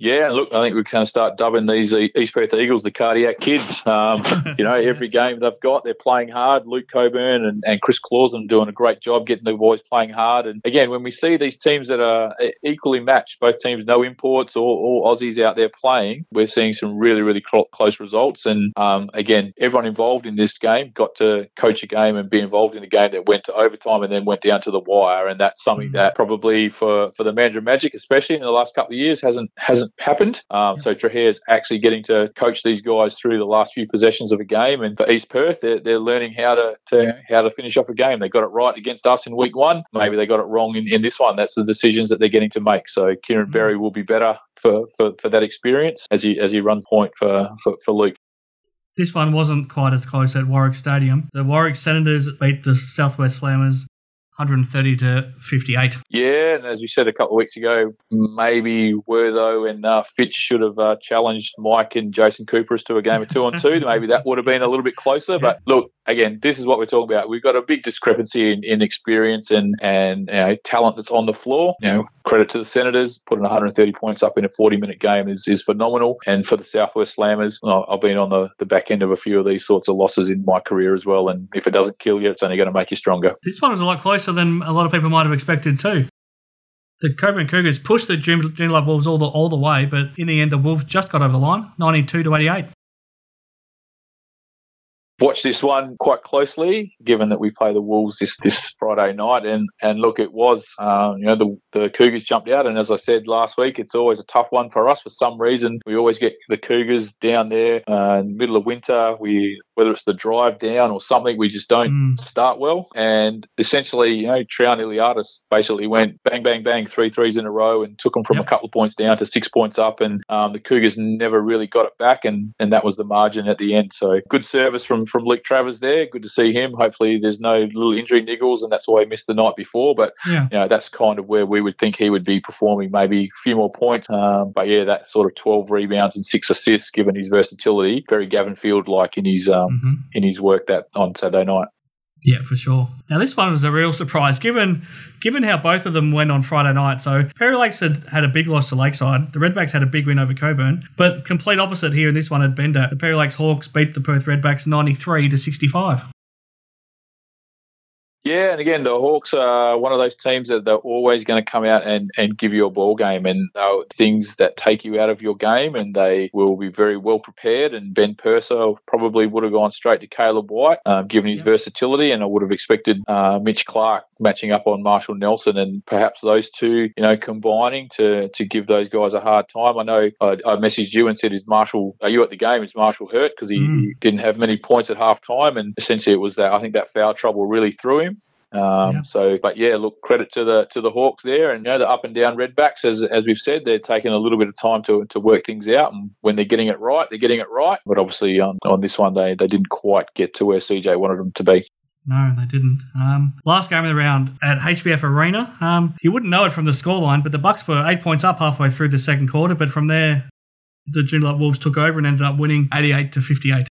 Yeah, look, I think we kind of start dubbing these East Perth Eagles the cardiac kids. You know, every game they've got, they're playing hard. Luke Coburn and Chris Clausen doing a great job getting the boys playing hard. And again, when we see these teams that are equally matched, both teams no imports or Aussies out there playing, we're seeing some really, really close results. And again, everyone involved in this game got to coach a game and be involved in a game that went to overtime and then went down to the wire. And that's something that probably for the Mandurah Magic, especially in the last couple of years, hasn't happened. So Trahare's actually getting to coach these guys through the last few possessions of a game, and for East Perth, they're learning how to finish off a game. They got it right against us in week one. Maybe they got it wrong in this one. That's the decisions that they're getting to make. So Kieran Berry will be better for that experience as he runs point for Luke. This one wasn't quite as close at Warwick Stadium. The Warwick Senators beat the Southwest Slammers 130-58. Yeah, and as we said a couple of weeks ago, maybe Wertho and Fitch should have challenged Mike and Jason Cooper to a game of 2-on-2. Maybe that would have been a little bit closer. But look, again, this is what we're talking about. We've got a big discrepancy in experience and you know, talent that's on the floor. You know, credit to the Senators, putting 130 points up in a 40-minute game is phenomenal. And for the Southwest Slammers, I've been on the back end of a few of these sorts of losses in my career as well. And if it doesn't kill you, it's only going to make you stronger. This one was a lot closer than a lot of people might have expected too. The Cockburn Cougars pushed the Joondalup Wolves all the way, but in the end, the Wolves just got over the line, 92-88. Watch this one quite closely, given that we play the Wolves this Friday night. And look, it was, you know, the Cougars jumped out. And as I said last week, it's always a tough one for us. For some reason, we always get the Cougars down there in the middle of winter. Whether it's the drive down or something, we just don't start well. And essentially, you know, Tryon Iliadis basically went bang, bang, bang, 3 threes in a row and took them from a couple of points down to 6 points up. And the Cougars never really got it back. And that was the margin at the end. So good service from Luke Travers there. Good to see him. Hopefully there's no little injury niggles and that's why he missed the night before. But, you know, that's kind of where we would think he would be performing, maybe a few more points. But, yeah, that sort of 12 rebounds and 6 assists, given his versatility, very Gavin Field-like in his work that on Saturday night. Yeah, for sure. Now, this one was a real surprise, given how both of them went on Friday night. So Perry Lakes had a big loss to Lakeside. The Redbacks had a big win over Coburn, but complete opposite here in this one at Bender. The Perry Lakes Hawks beat the Perth Redbacks 93-65. Yeah, and again, the Hawks are one of those teams that they're always going to come out and give you a ball game, and things that take you out of your game, and they will be very well prepared. And Ben Purcell probably would have gone straight to Caleb White, given his versatility, and I would have expected Mitch Clark matching up on Marshall Nelson, and perhaps those two, you know, combining to give those guys a hard time. I know I messaged you and said, are you at the game? Is Marshall hurt? Because he didn't have many points at half time, and essentially it was that. I think that foul trouble really threw him. So, but yeah, look, credit to the Hawks there, and you know, the up and down Redbacks, as we've said, they're taking a little bit of time to work things out, and when they're getting it right, they're getting it right. But obviously on this one, they didn't quite get to where CJ wanted them to be. No, they didn't. Last game of the round at HBF Arena. You wouldn't know it from the scoreline, but the Bucks were 8 points up halfway through the second quarter, but from there, the Joondalup Wolves took over and ended up winning 88-58.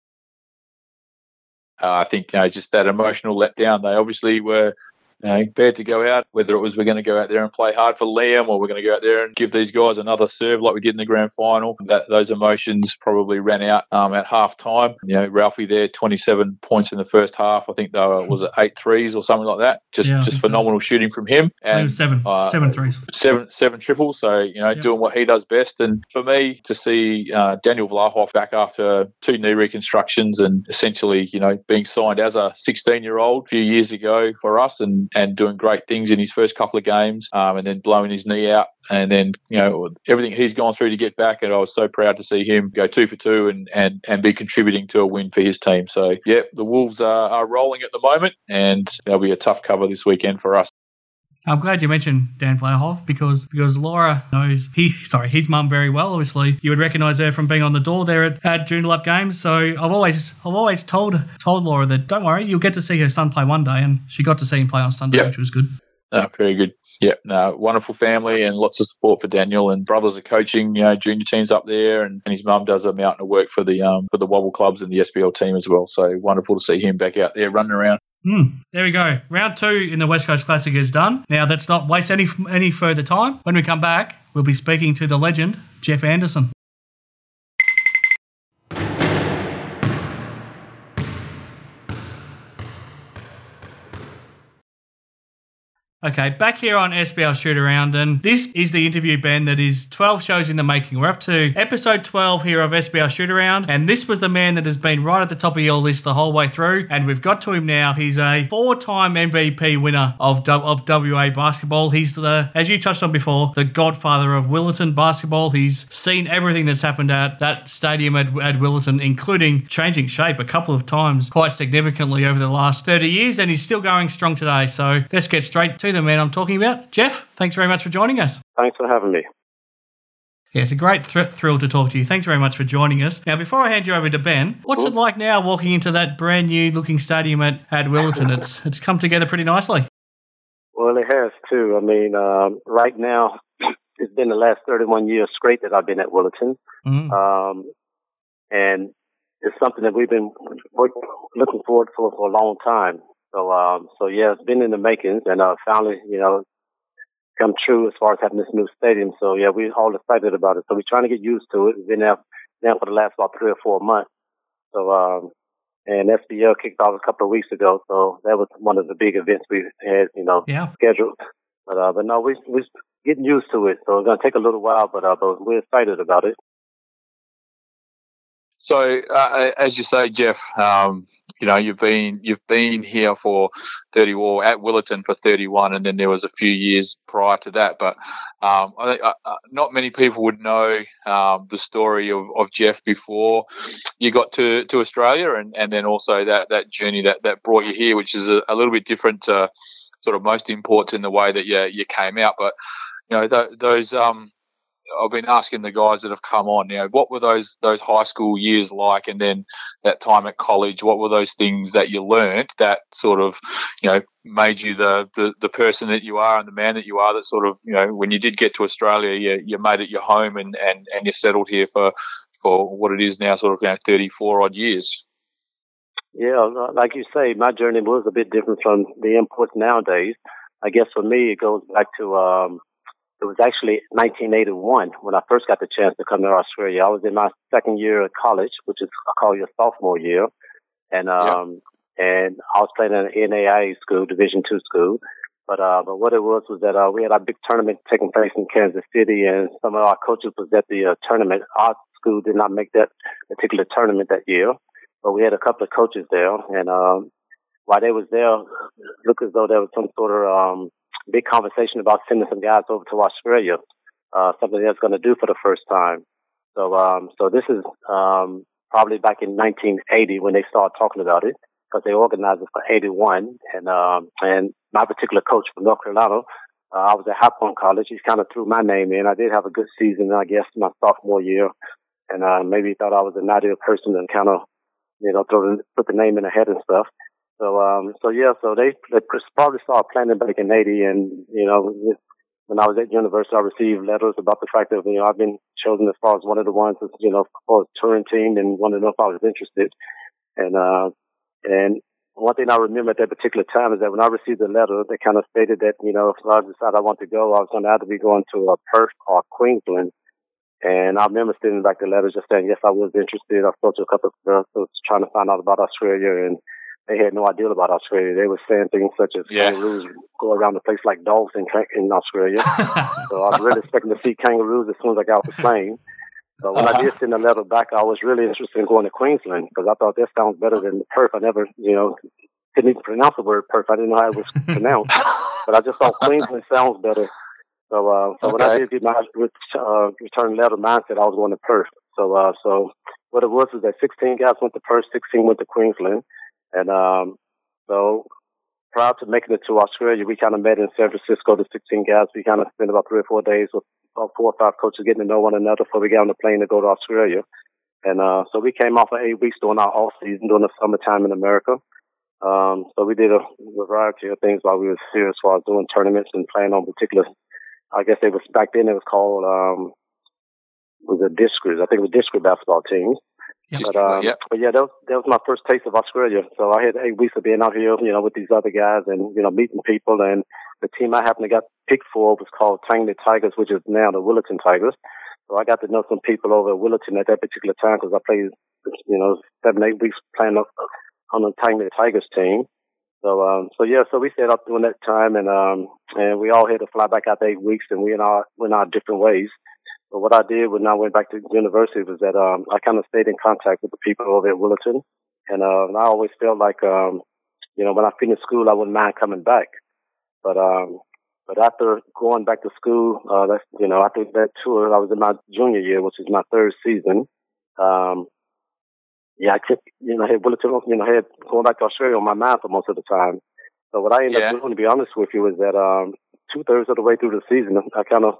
I think, you know, just that emotional letdown. They obviously were prepared to go out, whether it was we're going to go out there and play hard for Liam or we're going to go out there and give these guys another serve like we did in the grand final. Those emotions probably ran out at half time. You know, Ralphie there, 27 points in the first half. I think there was it 8 threes or something like that. Just phenomenal shooting from him. And seven threes. Seven triples. So, you know, doing what he does best. And for me to see Daniel Vlahoff back after 2 knee reconstructions and essentially, you know, being signed as a 16-year-old a few years ago for us and doing great things in his first couple of games and then blowing his knee out. And then, you know, everything he's gone through to get back, and I was so proud to see him go 2 for 2 and be contributing to a win for his team. So, yeah, the Wolves are rolling at the moment, and they'll be a tough cover this weekend for us. I'm glad you mentioned Dan Vlahoff because Laura knows his mum very well. Obviously, you would recognise her from being on the door there at Joondalup games. So I've always told Laura that don't worry, you'll get to see her son play one day, and she got to see him play on Sunday, which was good. Oh, very good. Yeah, no, wonderful family and lots of support for Daniel, and brothers are coaching, you know, junior teams up there, and his mum does a mountain of work for the Wobble clubs and the SBL team as well. So wonderful to see him back out there running around. There we go. Round 2 in the West Coast Classic is done. Now let's not waste any further time. When we come back, we'll be speaking to the legend Jeff Anderson. Okay, back here on SBL Shootaround, and this is the interview, Ben, that is 12 shows in the making. We're up to episode 12 here of SBL Shootaround, and this was the man that has been right at the top of your list the whole way through, and we've got to him now. He's a 4-time MVP winner of WA basketball. He's the, as you touched on before, the godfather of Willetton basketball. He's seen everything that's happened at that stadium at Willetton, including changing shape a couple of times quite significantly over the last 30 years, and he's still going strong today. So let's get straight to the man I'm talking about. Jeff, thanks very much for joining us. Thanks for having me. Yeah, it's a great thrill to talk to you. Thanks very much for joining us. Now, before I hand you over to Ben, what's it like now walking into that brand new looking stadium at Willetton? It's come together pretty nicely. Well, it has too. I mean, right now, it's been the last 31 years straight that I've been at Willetton. Mm-hmm. And it's something that we've been looking forward to for a long time. So yeah, it's been in the makings, and finally, you know, come true as far as having this new stadium. So yeah, we're all excited about it. So we're trying to get used to it. We've been there now for the last about 3 or 4 months. So and SBL kicked off a couple of weeks ago. So that was one of the big events we had, you know, scheduled. But no, we're getting used to it. So it's gonna take a little while, but we're excited about it. So as you say, Jeff, you know, you've been here for 30 or at Willetton for 31, and then there was a few years prior to that. But I think not many people would know the story of Jeff before you got to Australia, and then also that journey that brought you here, which is a little bit different to sort of most imports in the way that you came out. But you know, those I've been asking the guys that have come on, you know, what were those high school years like, and then that time at college, what were those things that you learned that sort of, you know, made you the person that you are and the man that you are, that sort of, you know, when you did get to Australia, you made it your home and you settled here for what it is now, sort of, you know, 34 odd years. Yeah, like you say, my journey was a bit different from the imports nowadays. I guess for me, it goes back to, it was actually 1981 when I first got the chance to come to Australia. I was in my second year of college, which is, I call it sophomore year. And I was playing at an NAIA school, Division II school. But what it was that, we had our big tournament taking place in Kansas City, and some of our coaches was at the tournament. Our school did not make that particular tournament that year, but we had a couple of coaches there. And, while they was there, it looked as though there was some sort of, big conversation about sending some guys over to Australia, something that's going to do for the first time. So this is probably back in 1980 when they started talking about it, because they organized it for 81. And my particular coach from North Carolina, I was at Hopcomb College. He kind of threw my name in. I did have a good season, I guess, my sophomore year, and maybe he thought I was an ideal person and kind of, you know, put the name in the head and stuff. So they probably started planning back in 80, and, you know, when I was at university, I received letters about the fact that, you know, I've been chosen as far as one of the ones that's, you know, for a touring team, and wanted to know if I was interested. And one thing I remember at that particular time is that when I received the letter, they kind of stated that, you know, if I decided I want to go, I was going to have to be going to Perth or Queensland. And I remember sending back the letter just saying, yes, I was interested. I spoke to a couple of girls who was trying to find out about Australia, and they had no idea about Australia. They were saying things such as kangaroos go around the place like dogs in Australia. So I was really expecting to see kangaroos as soon as I got off the plane. But when I did send the letter back, I was really interested in going to Queensland because I thought that sounds better than Perth. I never, you know, couldn't even pronounce the word Perth. I didn't know how it was pronounced, but I just thought Queensland sounds better. So when I did get my return letter, mine said I was going to Perth. So what it was is that 16 guys went to Perth, 16 went to Queensland. And so prior to making it to Australia, we kind of met in San Francisco, the 16 guys. We kind of spent about 3 or 4 days with about 4 or 5 coaches getting to know one another before we got on the plane to go to Australia. And so we came out for 8 weeks during our off season, during the summertime in America. So we did a variety of things while we were here as far as doing tournaments and playing on particular, I guess it was back then it was called, was it Discreet? I think it was Discreet basketball teams. But yeah, that was my first taste of Australia. So I had 8 weeks of being out here, you know, with these other guys and, you know, meeting people. And the team I happened to got picked for was called Tigers Tigers, which is now the Willetton Tigers. So I got to know some people over at Willetton at that particular time because I played, you know, 7-8 weeks playing on the Tigers team. So we stayed up during that time and we all had to fly back out 8 weeks and we went our different ways. But what I did when I went back to university was that I kind of stayed in contact with the people over at Willetton. And I always felt like, you know, when I finished school, I wouldn't mind coming back. But after going back to school, after that tour, I was in my junior year, which is my third season. I had going back to Australia on my mind for most of the time. So what I ended up doing, to be honest with you, is that 2/3 of the way through the season, I kind of,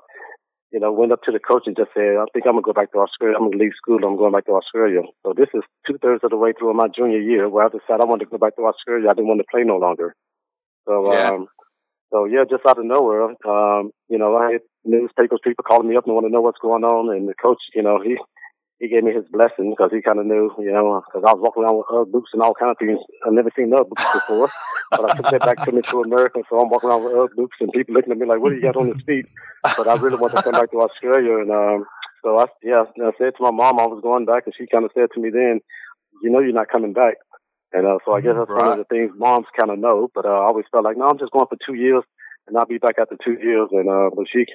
you know, went up to the coach and just said, I think I'm going to go back to Australia. I'm going to leave school. I'm going back to Australia. So this is 2/3 of the way through my junior year where I decided I wanted to go back to Australia. I didn't want to play no longer. So just out of nowhere, you know, I had newspapers, people calling me up and want to know what's going on. And the coach, you know, he gave me his blessing because he kind of knew, you know, because I was walking around with Ugg boots and all kinds of things. I've never seen Ugg boots before, but I took that back to me to America. So I'm walking around with Ugg boots and people looking at me like, what do you got on your feet? But I really wanted to come back to Australia. And so I said to my mom I was going back, and she kind of said to me then, you know, you're not coming back. And so I guess that's one of the things moms kind of know, but I always felt like, no, I'm just going for 2 years, and I'll be back after 2 years. And but she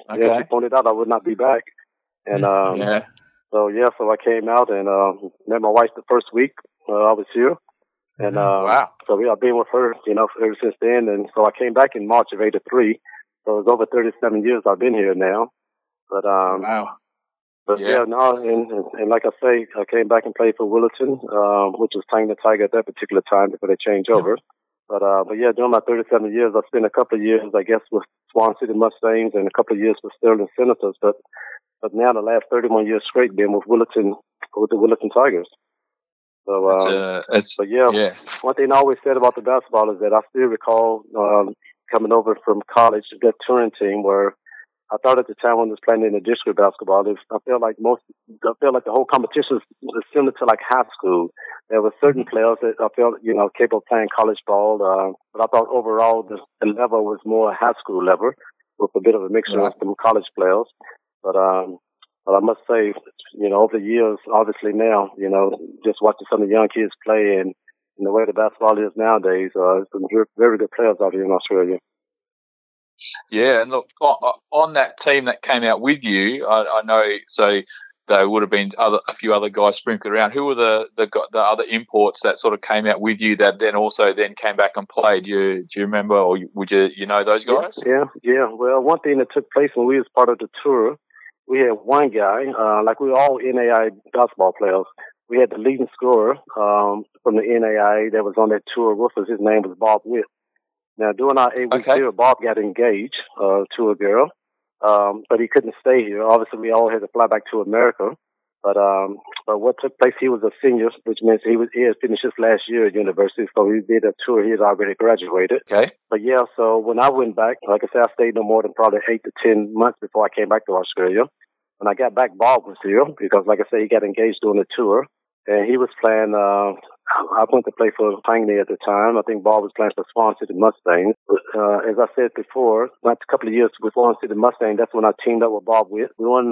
pointed out I would not be back. And So I came out and met my wife the first week I was here. And so I've been with her, you know, ever since then. And so I came back in March of '83. So it's over 37 years I've been here now. But and like I say, I came back and played for Willetton, which was Tigers Tiger at that particular time before they changed over. But during my 37 years, I spent a couple of years, I guess, with Swan City Mustangs and a couple of years with Stirling Senators. But now the last 31 years straight been with the Willetton Tigers. So, one thing I always said about the basketball is that I still recall coming over from college, that touring team where I thought at the time when I was playing in the district basketball, I felt like the whole competition was similar to like high school. There were certain players that I felt, you know, capable of playing college ball, but I thought overall the level was more high school level with a bit of a mixture of some college players. But I must say, you know, over the years, obviously now, you know, just watching some of the young kids play and the way the basketball is nowadays, there's some very good players out here in Australia. Yeah, and look, on that team that came out with you, I know, so there would have been a few other guys sprinkled around. Who were the other imports that sort of came out with you that then also then came back and played? Do you remember, or would you know those guys? Yeah. Well, one thing that took place when we was part of the tour, we had one guy, like we were all NAI basketball players. We had the leading scorer from the NAI that was on that tour with us. His name was Bob Witt. Now, during our 8 weeks here, Bob got engaged to a girl, but he couldn't stay here. Obviously, we all had to fly back to America. But what took place, he was a senior, which means he had finished his last year at university, so he did a tour. He had already graduated. Okay. But yeah, so when I went back, like I said, I stayed no more than probably 8 to 10 months before I came back to Australia. When I got back, Bob was here because, like I said, he got engaged during the tour, and he was playing I went to play for Tangney at the time. I think Bob was playing for Swan City Mustangs. As I said before, not a couple of years with Swan City Mustang, that's when I teamed up with Bob with. We won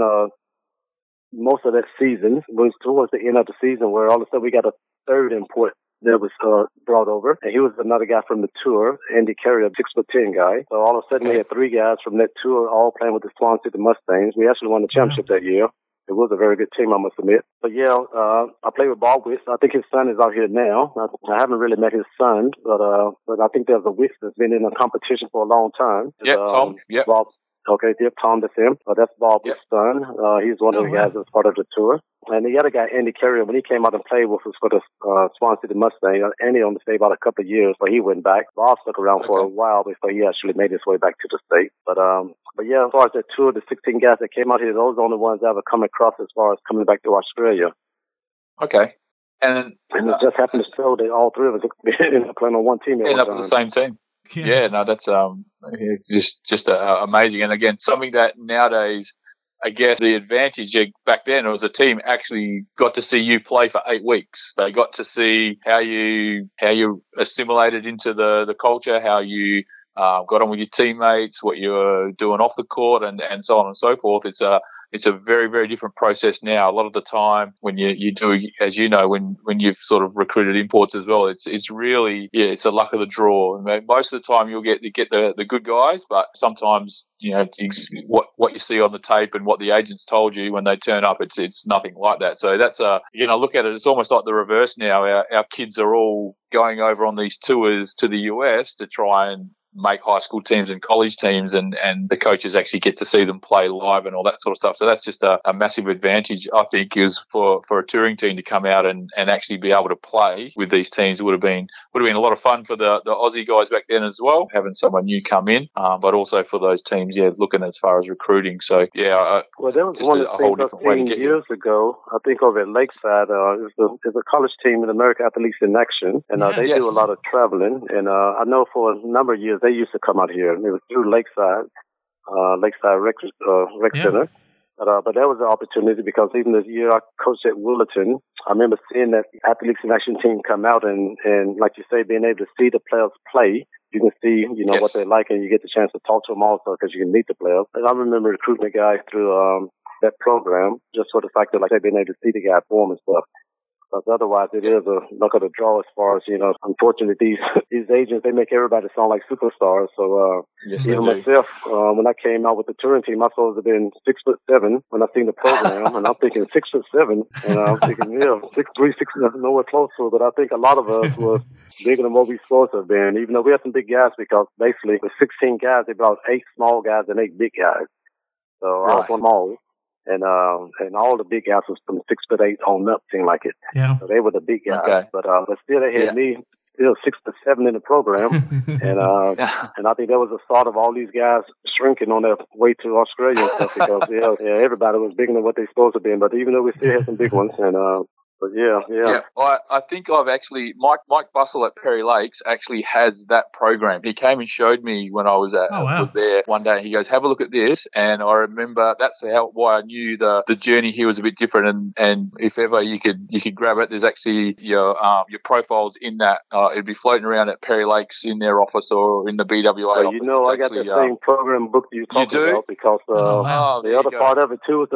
most of that season. It was towards the end of the season where all of a sudden we got a third import that was brought over. And he was another guy from the tour, Andy Carey, a 6'10" guy. So all of a sudden we had three guys from that tour all playing with the Swan City Mustangs. We actually won the championship that year. It was a very good team, I must admit. But yeah, I played with Bob Wicks. I think his son is out here now. I haven't really met his son, but I think there's a Wicks that's been in a competition for a long time. Yeah, Tom. Yeah. Okay, yep, Tom, that's him. That's Bob Wicks' son. He's one of the guys that's part of the tour. And the other guy, Andy Carey, when he came out and played with us for the Swan City Mustang, Andy only stayed about a couple of years, but he went back. Bob stuck around for a while before he actually made his way back to the state. But yeah, as far as that tour, the 16 guys that came out here, those are the only ones I ever come across as far as coming back to Australia. Okay. And it just happened to show that all three of us ended up playing on one team. Ended up on the same team. Yeah. That's just amazing. And again, something that nowadays, I guess the advantage back then was the team actually got to see you play for 8 weeks. They got to see how you assimilated into the culture, how you got on with your teammates, what you were doing off the court, and so on and so forth. It's a very, very different process now. A lot of the time when you do, as you know, when you've sort of recruited imports as well, it's really, it's a luck of the draw. Most of the time you'll get the good guys, but sometimes, what you see on the tape and what the agents told you when they turn up, it's nothing like that. So that's look at it, it's almost like the reverse now. Our kids are all going over on these tours to the US to try and make high school teams and college teams, and the coaches actually get to see them play live and all that sort of stuff. So that's just a massive advantage, I think, is for a touring team to come out and actually be able to play with these teams. It would have been a lot of fun for the Aussie guys back then as well, having someone new come in, but also for those teams, looking as far as recruiting. So there was one thing 15 years ago, I think, over at Lakeside. It's a college team in America, Athletes in Action, and they do a lot of traveling. And I know for a number of years they used to come out here. It was through Lakeside Rec Center. But that was an opportunity because even this year I coached at Willetton, I remember seeing that Athletes in Action team come out and like you say, being able to see the players play. You can see, what they're like, and you get the chance to talk to them also because you can meet the players. And I remember recruiting a guy through that program just for the fact that, like, they've been able to see the guy perform and stuff. Because otherwise, it is a look at the draw as far as, unfortunately, these agents, they make everybody sound like superstars. So even myself, when I came out with the touring team, I supposed to have been 6'7" when I seen the program. And I'm thinking 6'7", and I'm thinking, 6'3", nowhere close to it. But I think a lot of us were bigger than what we supposed to have been, even though we had some big guys, because basically with 16 guys, they brought 8 small guys and 8 big guys. So I was one small. And all the big guys was from 6'8" on up, seemed like it. Yeah. So they were the big guys. Okay. But still they had me still 6'7" in the program. And I think that was the start of all these guys shrinking on their way to Australia and stuff, because everybody was bigger than what they supposed to be, but even though we still had some big ones. And I think I've actually, Mike Bustle at Perry Lakes actually has that program. He came and showed me when I was was there one day. He goes, "Have a look at this." And I remember that's why I knew the journey here was a bit different. And if ever you could grab it, there's actually your profiles in that. It'd be floating around at Perry Lakes in their office or in the BWA. Office. I got the same program book you talked about, because the other part of it too was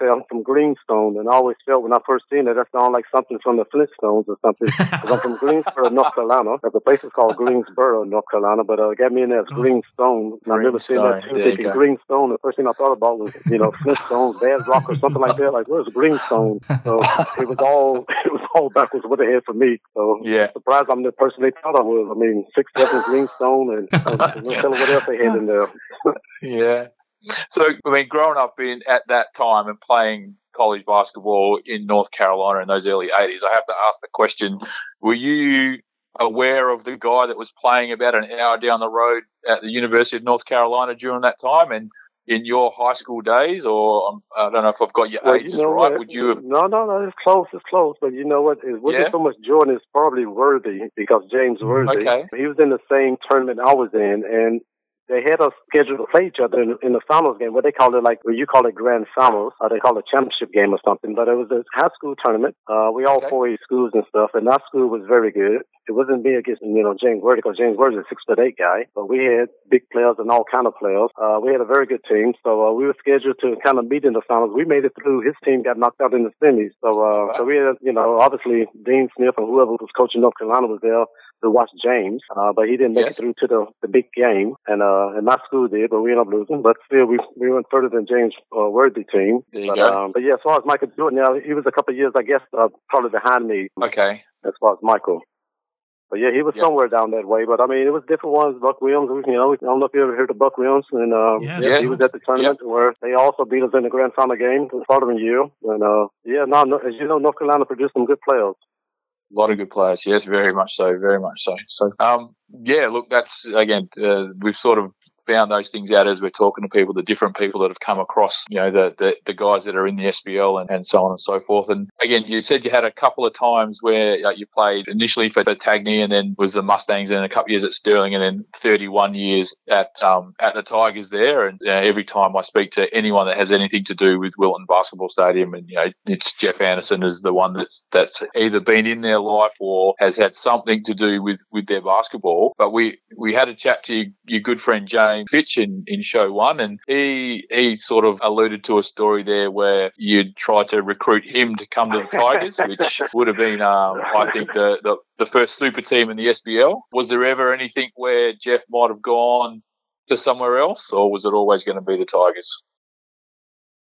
I'm from Greenstone, and I always felt when I first seen it, sound like something from the Flintstones or something. Because I'm from Greensboro, North Carolina. The place is called Greensboro, North Carolina, but it got me in there as Greenstone. And I remember seeing that too, thinking Greenstone. The first thing I thought about was, Flintstones, Bad Rock or something like that. Like, where's Greenstone? So it was all backwards with the head for me. So I'm surprised I'm the person they thought I was. I mean, 6'7" Greenstone, and no telling what else they had in there. So, growing up at that time and playing college basketball in North Carolina in those early 80s, I have to ask the question, were you aware of the guy that was playing about an hour down the road at the University of North Carolina during that time and in your high school days? Or I don't know if I've got your ages right. What? Would you have... No, it's close. But you know what? It wasn't so much Jordan, it's probably Worthy, because James Worthy, he was in the same tournament I was in. And They had us scheduled to play each other in the Summers game. What they called it, like, well, you call it Grand Summers, or they call it championship game or something. But it was a high school tournament. We all 4A schools and stuff, and our school was very good. It wasn't me against, you know, James Worthy, because James Worthy's a 6'8" guy. But we had big players and all kind of players. We had a very good team. So we were scheduled to kind of meet in the Summers. We made it through. His team got knocked out in the semis. So we had, you know, obviously Dean Smith and whoever was coaching North Carolina was there to watch James, but he didn't make it through to the big game, and my school did, but we ended up losing. But still, we went further than James Worthy team. But yeah, as far as Michael Jordan, now he was a couple of years, I guess, probably behind me. Okay. As far as Michael. But yeah, he was somewhere down that way. But I mean, it was different ones. Buck Williams, you know, I don't know if you ever heard of Buck Williams, and he was at the tournament where they also beat us in the Grand Final game the following year. And as you know, North Carolina produced some good players. A lot of good players, yes, very much so, very much so. So, look, that's, again, we've sort of found those things out as we're talking to people, the different people that have come across, you know, the guys that are in the SBL and so on and so forth. And, again, you said you had a couple of times where you played initially for Tagney and then was the Mustangs and a couple of years at Stirling and then 31 years at the Tigers there. And every time I speak to anyone that has anything to do with Willetton Basketball Stadium, and, you know, it's Jeff Anderson is the one that's either been in their life or has had something to do with their basketball. But we had a chat to your good friend James Fitch in show one, and he sort of alluded to a story there where you'd try to recruit him to come to the Tigers, which would have been, I think, the first super team in the SBL. Was there ever anything where Jeff might have gone to somewhere else, or was it always going to be the Tigers?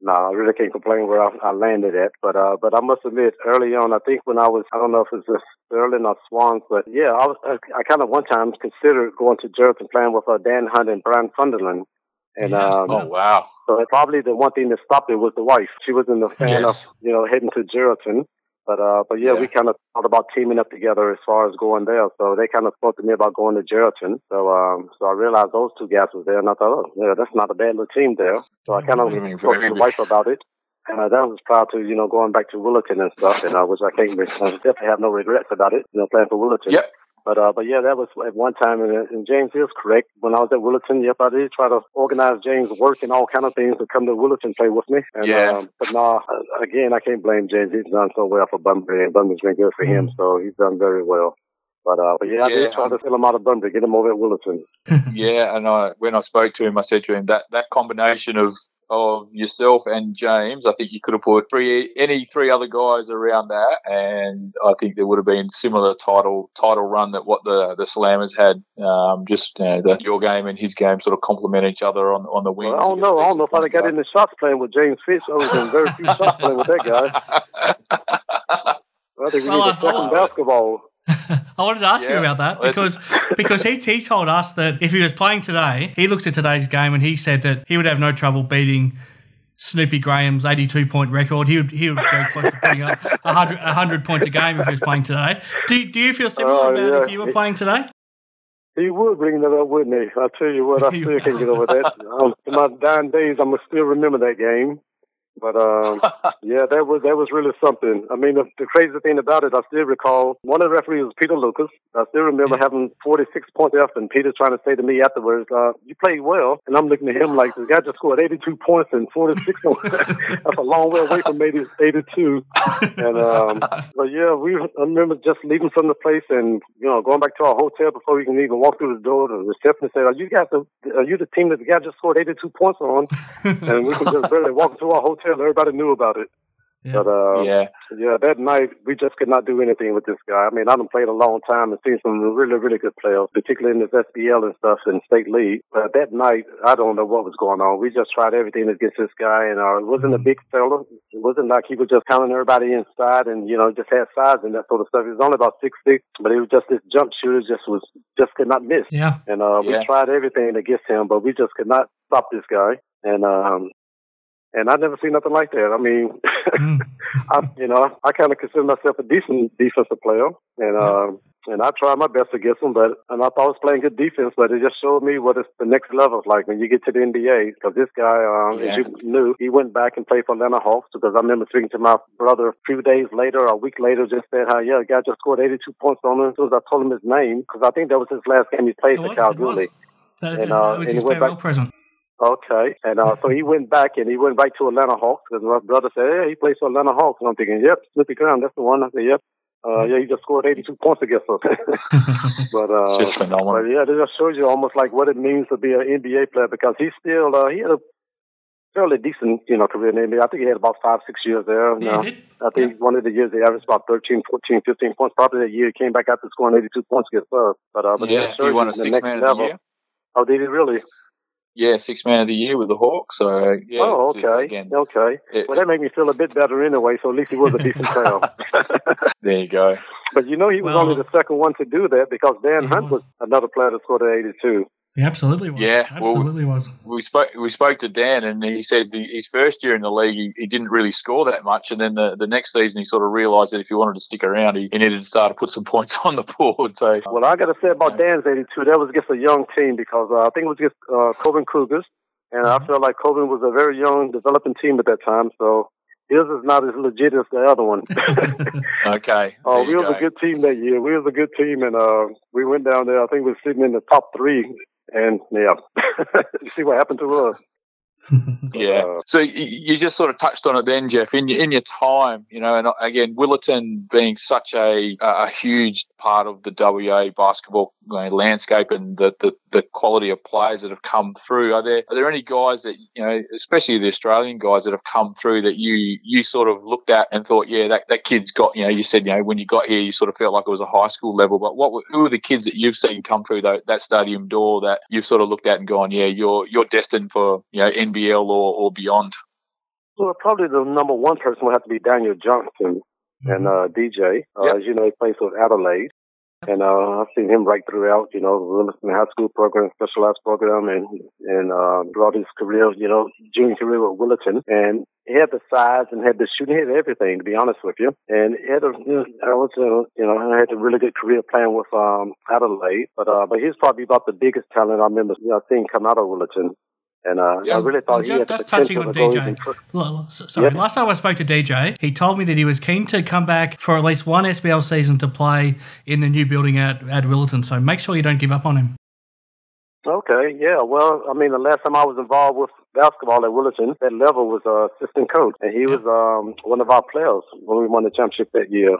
No, I really can't complain where I landed at, but I must admit, early on, I think when I don't know if it was just Sterling or Swans, but yeah, I kind of one time considered going to Geraldton and playing with Dan Hunt and Brian Sunderland. And, so probably the one thing that stopped it was the wife. She wasn't a fan of, you know, heading to Geraldton. But we kind of thought about teaming up together as far as going there. So they kind of spoke to me about going to Geraldton. So I realized those two guys were there, and I thought, that's not a bad little team there. So I kind of spoke to the wife about it, and I was proud to, you know, going back to Willetton and stuff, and which I can't. I definitely have no regrets about it, you know, playing for Willetton. Yep. But that was at one time, and James is correct. When I was at Willetton, I did try to organize James' work and all kind of things to come to Willetton play with me. And, but no, again, I can't blame James. He's done so well for Bunbury, and Bunbury's been good for him, so he's done very well. But I did try to fill him out of Bunbury, get him over at Willetton. And when I spoke to him, I said to him that combination of yourself and James, I think you could have put any three other guys around that, and I think there would have been similar title run that what the Slammers had. Your game and his game sort of complement each other on the wing. Well, I don't know if I'd have got in the shots playing with James Fish. I was in very few shots playing with that guy. I think we need a second basketball. I wanted to ask you about that because he told us that if he was playing today, he looks at today's game and he said that he would have no trouble beating Snoopy Graham's 82-point record. He would go close to putting up 100 points a game if he was playing today. Do you feel similar about if you were playing today? He would bring that up, wouldn't he? I'll tell you what, I still can't get over that. In my dying days, I'm going to still remember that game. But, that was really something. I mean, the crazy thing about it, I still recall one of the referees was Peter Lucas. I still remember having 46 points left, and Peter trying to say to me afterwards, you played well. And I'm looking at him like, this guy just scored 82 points and 46. That's a long way away from maybe 82. And, I remember just leaving from the place and, you know, going back to our hotel before we can even walk through the door. The receptionist said, are you the team that the guy just scored 82 points on? And we can just barely walk through our hotel. Everybody knew about it. Yeah. But, that night, we just could not do anything with this guy. I mean, I done played a long time and seen some really, really good players, particularly in this SBL and stuff in State League. But that night, I don't know what was going on. We just tried everything against this guy, and it wasn't a big fella. It wasn't like he was just counting everybody inside and, you know, just had size and that sort of stuff. He was only about 6'6", but he was just this jump shooter, just could not miss. Yeah. And we tried everything against him, but we just could not stop this guy. And I've never seen nothing like that. I mean, I kind of consider myself a decent defensive player, and I tried my best against them. And I thought I was playing good defense, but it just showed me what it's the next level is like when you get to the NBA. Because this guy, as you knew, he went back and played for Atlanta Hawks. Because I remember speaking to my brother a few days later, or a week later, just said how the guy just scored 82 points on him. As soon as I told him his name, because I think that was his last game he played for Calgary. That was his farewell present. Okay, and so he went back to Atlanta Hawks, because my brother said, hey, he plays for Atlanta Hawks. And I'm thinking, yep, Slippy Crown, that's the one. I said, yep. He just scored 82 points against us. But yeah, that just shows you almost like what it means to be an NBA player, because he still, he had a fairly decent, career in the NBA. I think he had about 5-6 years there. Yeah, he did. I think one of the years they averaged about 13, 14, 15 points. Probably that year he came back after scoring 82 points against us. But yeah, he won a six-man of the year. Oh, did he really? Yeah, six-man of the year with the Hawks. So, yeah. Oh, okay. Okay. Well, that made me feel a bit better anyway, so at least he was a decent player. There you go. But he was only the second one to do that, because Dan Hunt was another player that scored at 82. He absolutely was. Yeah, absolutely was. We spoke to Dan, and he said his first year in the league, he didn't really score that much, and then the next season he sort of realised that if he wanted to stick around, he needed to start to put some points on the board. So, well, I got to say about Dan's 82, that was against a young team, because I think it was against Corbin Cougars, and I felt like Corbin was a very young, developing team at that time, so his is not as legit as the other one. Okay. Oh, we was a good team that year. We was a good team, and we went down there. I think we were sitting in the top three. And yeah, you see what happened to us. Yeah. So you just sort of touched on it then, Jeff, in your time, and again, Willetton being such a huge part of the WA basketball landscape, and the quality of players that have come through. Are there any guys that, especially the Australian guys that have come through that you sort of looked at and thought, yeah, that kid's got, you said, when you got here, you sort of felt like it was a high school level, but who are the kids that you've seen come through that stadium door that you've sort of looked at and gone, yeah, you're destined for, NBL or beyond? Well, probably the number one person would have to be Daniel Johnson and DJ. Yep. As you know, he plays with Adelaide. And I've seen him right throughout, the high school program, specialized program, and throughout his career, junior career with Willetton. And he had the size and had the shooting, he had everything, to be honest with you. And he had I had a really good career playing with Adelaide. But he's probably about the biggest talent I remember seeing come out of Willetton. And I really thought he had the potential to go even further. Sorry, last time I spoke to DJ, he told me that he was keen to come back for at least one SBL season to play in the new building at Willetton. So make sure you don't give up on him. Okay, yeah. Well, I mean, the last time I was involved with basketball at Willetton, that level was assistant coach, and he was one of our players when we won the championship that year.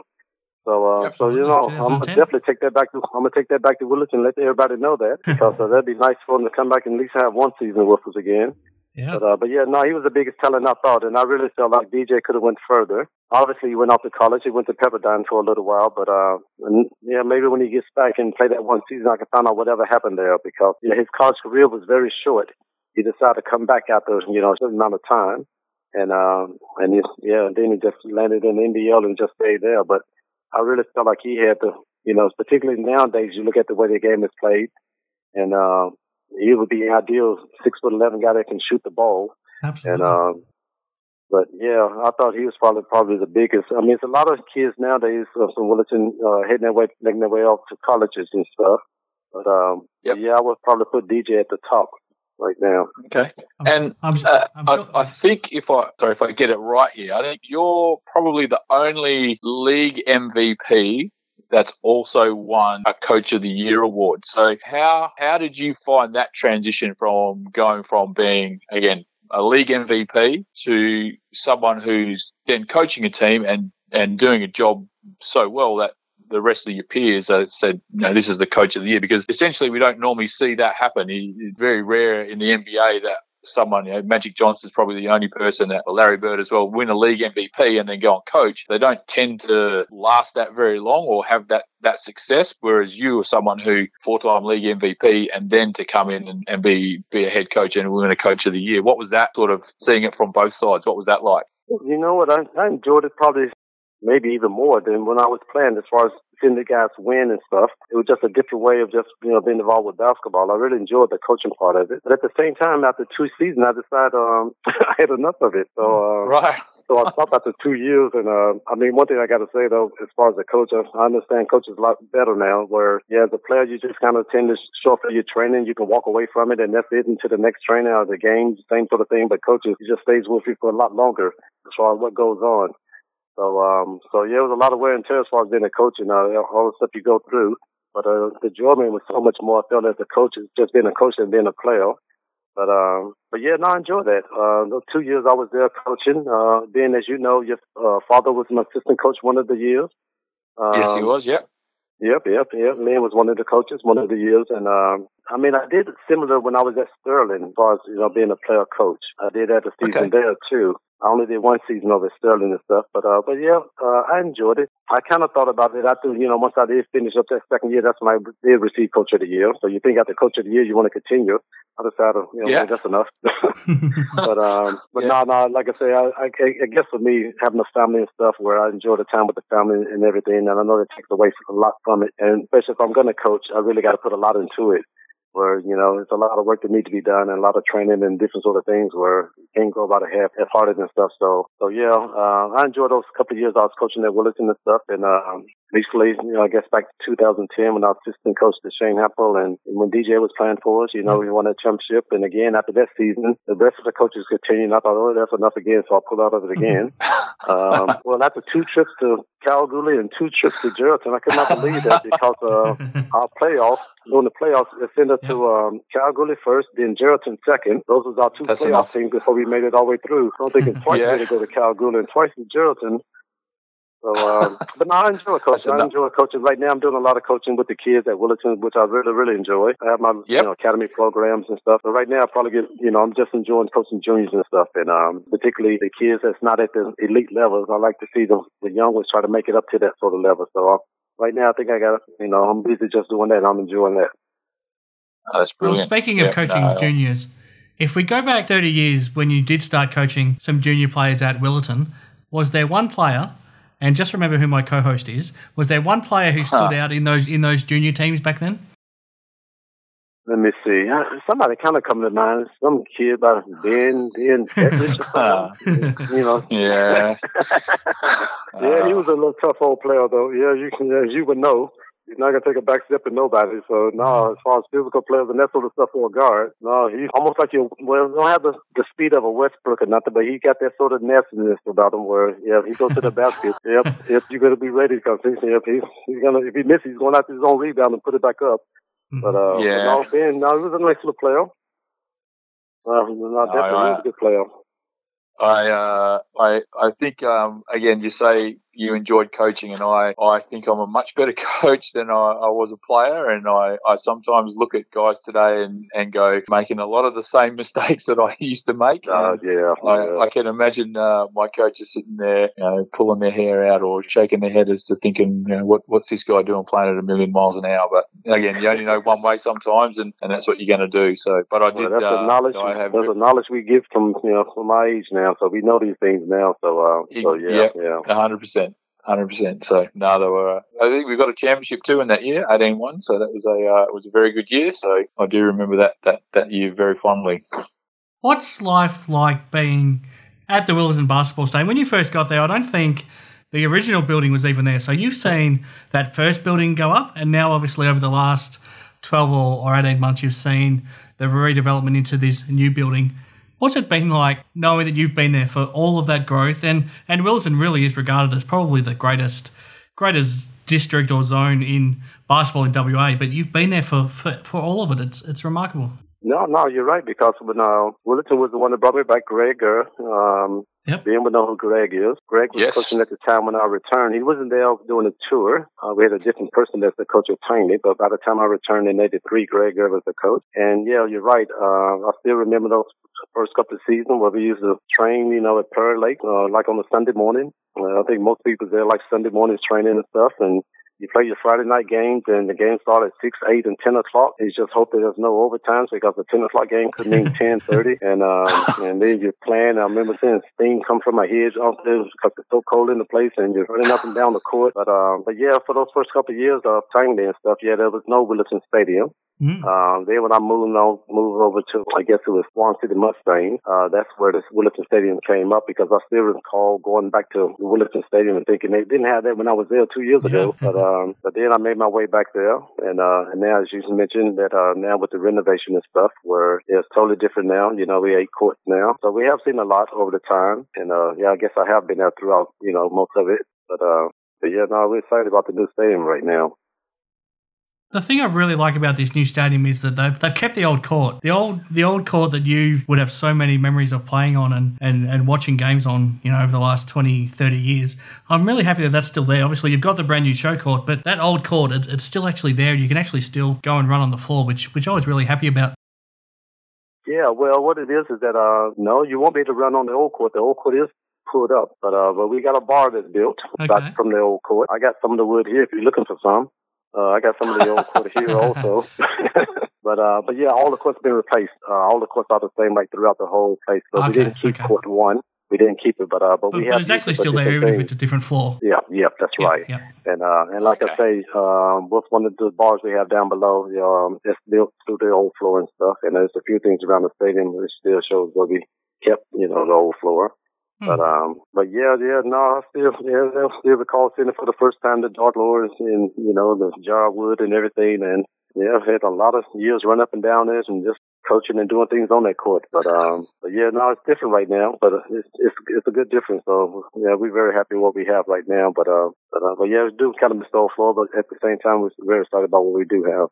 So, I'm gonna definitely take that back. I'm gonna take that back to Willetton and let everybody know that, because that'd be nice for him to come back and at least have one season with us again. Yeah. But he was the biggest talent I thought, and I really felt like DJ could have went further. Obviously, he went off to college. He went to Pepperdine for a little while, but maybe when he gets back and play that one season, I can find out whatever happened there, because his college career was very short. He decided to come back after a certain amount of time, and then he just landed in NBL and just stayed there, but I really felt like he had to, particularly nowadays, you look at the way the game is played, and he would be an ideal 6'11" guy that can shoot the ball. Absolutely. And, but yeah, I thought he was probably the biggest. I mean, it's a lot of kids nowadays from Willetton heading their way, making their way off to colleges and stuff. But yeah, I would probably put DJ at the top right now. Okay. And I think if I get it right here, I think you're probably the only league MVP that's also won a Coach of the Year award. So how did you find that transition from going from being, again, a league MVP to someone who's then coaching a team and doing a job so well that the rest of your peers said, no, this is the Coach of the Year? Because essentially we don't normally see that happen. It's very rare in the NBA that someone, Magic Johnson's probably the only person, that, or Larry Bird as well, win a league MVP and then go and coach. They don't tend to last that very long or have that success, whereas you are someone who, four-time league MVP, and then to come in and be a head coach and win a Coach of the Year. What was that sort of, seeing it from both sides, what was that like? You know what, I enjoyed it probably maybe even more than when I was playing, as far as seeing the guys win and stuff. It was just a different way of just, being involved with basketball. I really enjoyed the coaching part of it. But at the same time, after two seasons, I decided I had enough of it. So, So I stopped after 2 years, and one thing I got to say though, as far as the coach, I understand coaches a lot better now. Where as a player, you just kind of tend to shorten your training, you can walk away from it, and that's it until the next training or the game, same sort of thing. But coaches, it just stays with you for a lot longer as far as what goes on. So, it was a lot of wear and tear as far as being a coach and all the stuff you go through. But the enjoyment was so much more. I felt as a coach, just being a coach and being a player. But yeah, no, I enjoyed that. Those 2 years I was there coaching. Being, as you know, your father was an assistant coach one of the years. Yes, he was. Yeah. Yep. Man was one of the coaches one of the years. And I mean, I did similar when I was at Sterling, as far as, you know, being a player coach. I did that a season there too. I only did one season over Sterling and stuff, but yeah, I enjoyed it. I kind of thought about it. I think, you know, once I did finish up that second year, that's when I did receive Coach of the Year. So you think after Coach of the Year, you want to continue. I decided, you know, yeah, that's enough. But yeah. No, like I say, I guess for me, having a family and stuff where I enjoy the time with the family and everything, and I know that takes away a lot from it. And especially if I'm going to coach, I really got to put a lot into it. Where, you know, it's a lot of work that needs to be done and a lot of training and different sort of things where you can't go about it half-hearted and stuff. So yeah, I enjoyed those couple of years I was coaching at Willetton and stuff. And basically, you know, I guess back to 2010 when I was assistant coach to Shane Happel and when DJ was playing for us, you know, we won a championship. And again, after that season, the rest of the coaches continued. I thought, oh, that's enough again, so I pulled out of it again. Well, after 2 trips to Kalgoorlie and 2 trips to Geraldton, I could not believe that because our playoffs, during the playoffs, it sent us to Kalgoorlie first, then Geraldton second. Those was our 2 that's playoff enough teams before we made it all the way through. I don't think it's twice to go to Kalgoorlie and twice to Geraldton. So, but no, I enjoy coaching. I enjoy coaching. Right now, I'm doing a lot of coaching with the kids at Willetton, which I really, really enjoy. I have my you know, academy programs and stuff. But right now, I probably get, you know, I'm just enjoying coaching juniors and stuff. And particularly the kids that's not at the elite levels. I like to see the young ones try to make it up to that sort of level. So right now, I think I got, you know, I'm busy just doing that. And I'm enjoying that. Oh, that's brilliant. Well, speaking of coaching juniors, if we go back 30 years when you did start coaching some junior players at Willetton, was there one player? And just remember who my co-host is. Was there one player who stood out in those junior teams back then? Let me see. Somebody kind of come to mind. Some kid about Ben Ettridge. You know. Yeah. Yeah, he was a little tough old player though. Yeah, you can, as you would know, he's not going to take a back step to nobody. So, no, as far as physical players and that sort of stuff for a guard, no, he's almost like don't have the speed of a Westbrook or nothing, but he got that sort of nastiness about him where, if he goes to the basket, if you're going to be ready because if he misses, he's going out to his own rebound and put it back up. But, Ben, he was a nice little player. He was a good player. I think, again, you say you enjoyed coaching and I think I'm a much better coach than I was a player. And I sometimes look at guys today and go making a lot of the same mistakes that I used to make. I can imagine, my coaches sitting there, you know, pulling their hair out or shaking their head as to thinking, you know, what's this guy doing playing at 1,000,000 miles an hour? But again, you only know one way sometimes and that's what you're going to do. So, but I did, that's the knowledge, that's the knowledge we give from, you know, from my age now. So we know these things now. So 100%. So no, there were. I think we got a championship too in that year, 18-1. So that was a very good year. So I do remember that year very fondly. What's life like being at the Willetton Basketball Stadium? When you first got there, I don't think the original building was even there. So you've seen that first building go up, and now obviously over the last 12 or 18 months, you've seen the redevelopment into this new building. What's it been like knowing that you've been there for all of that growth? And Willetton really is regarded as probably the greatest district or zone in basketball in WA, but you've been there for all of it. It's remarkable. No, you're right, because Willetton was the one that brought me back Greg. Ben would know who Greg is. Greg was coaching at the time when I returned. He wasn't there doing a tour. We had a different person that's the coach of Tiny, but by the time I returned in 83, Greg was the coach. And yeah, you're right. I still remember those first couple of seasons where we used to train, you know, at Perry Lake, like on a Sunday morning. I think most people there like Sunday mornings training and stuff. And you play your Friday night games, and the games start at 6, 8, and 10 o'clock. You just hope that there's no overtimes because the 10 o'clock game could mean 10:30. And then you're playing. I remember seeing steam come from my head off there because it's so cold in the place, and you're running up and down the court. But yeah, for those first couple of years of playing there and stuff, there was no Willetton Stadium. Then when I moved over to, I guess it was Swan City Mustang, that's where this Willetton Stadium came up, because I still recall going back to the Willetton Stadium and thinking they didn't have that when I was there 2 years ago. But then I made my way back there, and now, as you mentioned, that now with the renovation and stuff, where it's totally different now. You know, we 8 courts now. So we have seen a lot over the time, and I guess I have been there throughout, you know, most of it. But yeah, no, we're excited about the new stadium right now. The thing I really like about this new stadium is that they've kept the old court. The old court that you would have so many memories of playing on and watching games on, you know, over the last 20, 30 years. I'm really happy that that's still there. Obviously, you've got the brand new show court, but that old court, it's still actually there. You can actually still go and run on the floor, which I was really happy about. Yeah, well, what it is that, no, you won't be able to run on the old court. The old court is pulled up, but we got a bar that's built back from the old court. I got some of the wood here if you're looking for some. I got some of the old court here also. But yeah, all the courts have been replaced. All the courts are the same, like, throughout the whole place. So we didn't keep court one. We didn't keep it, but we have. But it's actually still there, even if it's a different floor. Yeah, that's right. Yep. And like I say, with one of the bars we have down below, it's built through the old floor and stuff. And there's a few things around the stadium which still shows what we kept, you know, the old floor. But I still recall seeing it for the first time, the Dark Lords and, you know, the jar of wood and everything. And yeah, I've had a lot of years run up and down this and just coaching and doing things on that court. But yeah, no, it's different right now, but it's a good difference. So yeah, we're very happy with what we have right now. But yeah, we do kind of miss the old floor, but at the same time, we're very excited about what we do have.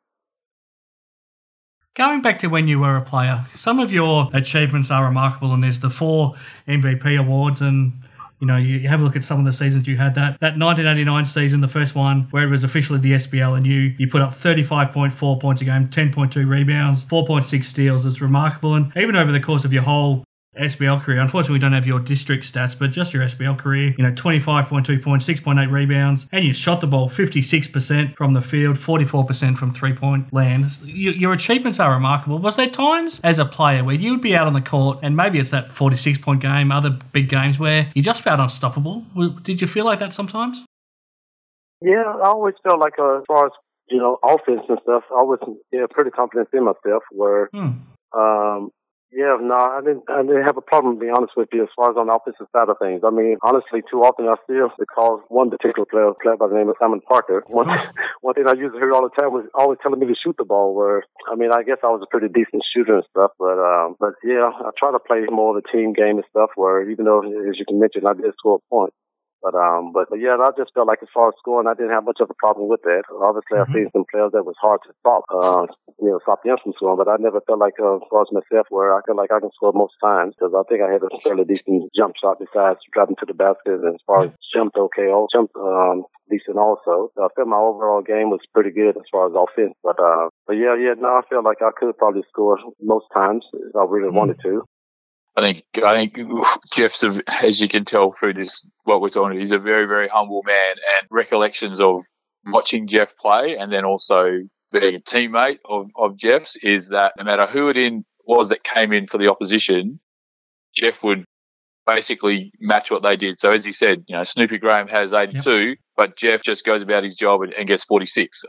Going back to when you were a player, some of your achievements are remarkable, and there's the 4 MVP awards, and, you know, you have a look at some of the seasons you had. That 1989 season, the first one, where it was officially the SBL, and you put up 35.4 points a game, 10.2 rebounds, 4.6 steals. It's remarkable, and even over the course of your whole SBL career, unfortunately we don't have your district stats, but just your SBL career, you know, 25.2 points, 6.8 rebounds, and you shot the ball 56% from the field, 44% from three-point land. Your achievements are remarkable. Was there times as a player where you would be out on the court, and maybe it's that 46-point game, other big games, where you just felt unstoppable? Did you feel like that sometimes? Yeah, I always felt like, as far as, you know, offense and stuff, I was pretty confident in myself, where... Yeah, no, I didn't have a problem, to be honest with you, as far as on the offensive side of things. I mean, honestly, too often I still recall one particular player by the name of Simon Parker. One thing I used to hear all the time was always telling me to shoot the ball, where, I mean, I guess I was a pretty decent shooter and stuff, but yeah, I try to play more of a team game and stuff, where, even though, as you can mention, I did score a point. But yeah, I just felt like, as far as scoring, I didn't have much of a problem with that. Obviously, I've seen some players that was hard to stop, stop them from scoring, but I never felt like, as far as myself, where I feel like I can score most times, because I think I had a fairly decent jump shot besides driving to the basket, and as far as jumped decent also. So I felt my overall game was pretty good as far as offense, but I feel like I could probably score most times if I really wanted to. I think Jeff's, as you can tell through this, what we're talking about, he's a very, very humble man. And recollections of watching Jeff play, and then also being a teammate of Jeff's, is that no matter who it was that came in for the opposition, Jeff would basically match what they did. So as he said, you know, Snoopy Graham has 82, but Jeff just goes about his job and gets 46.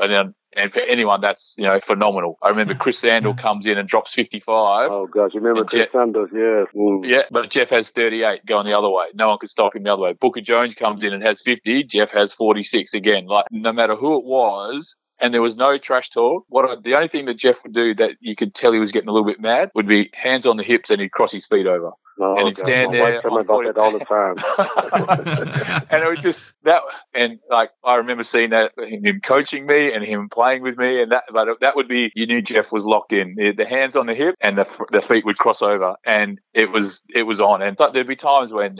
And for anyone, that's, you know, phenomenal. I remember Chris Sandel comes in and drops 55. Oh, gosh, you remember Chris Sandel, yes. Mm. Yeah, but Jeff has 38 going the other way. No one could stop him the other way. Booker Jones comes in and has 50. Jeff has 46 again. Like, no matter who it was, and there was no trash talk. The only thing that Jeff would do that you could tell he was getting a little bit mad would be hands on the hips, and he'd cross his feet over. Oh, and he'd stand there. My wife told me about that all the time. And it was just that. And like, I remember seeing that, him coaching me and him playing with me, and that. But that would be, you knew Jeff was locked in. The hands on the hip, and the feet would cross over, and it was on. And there'd be times when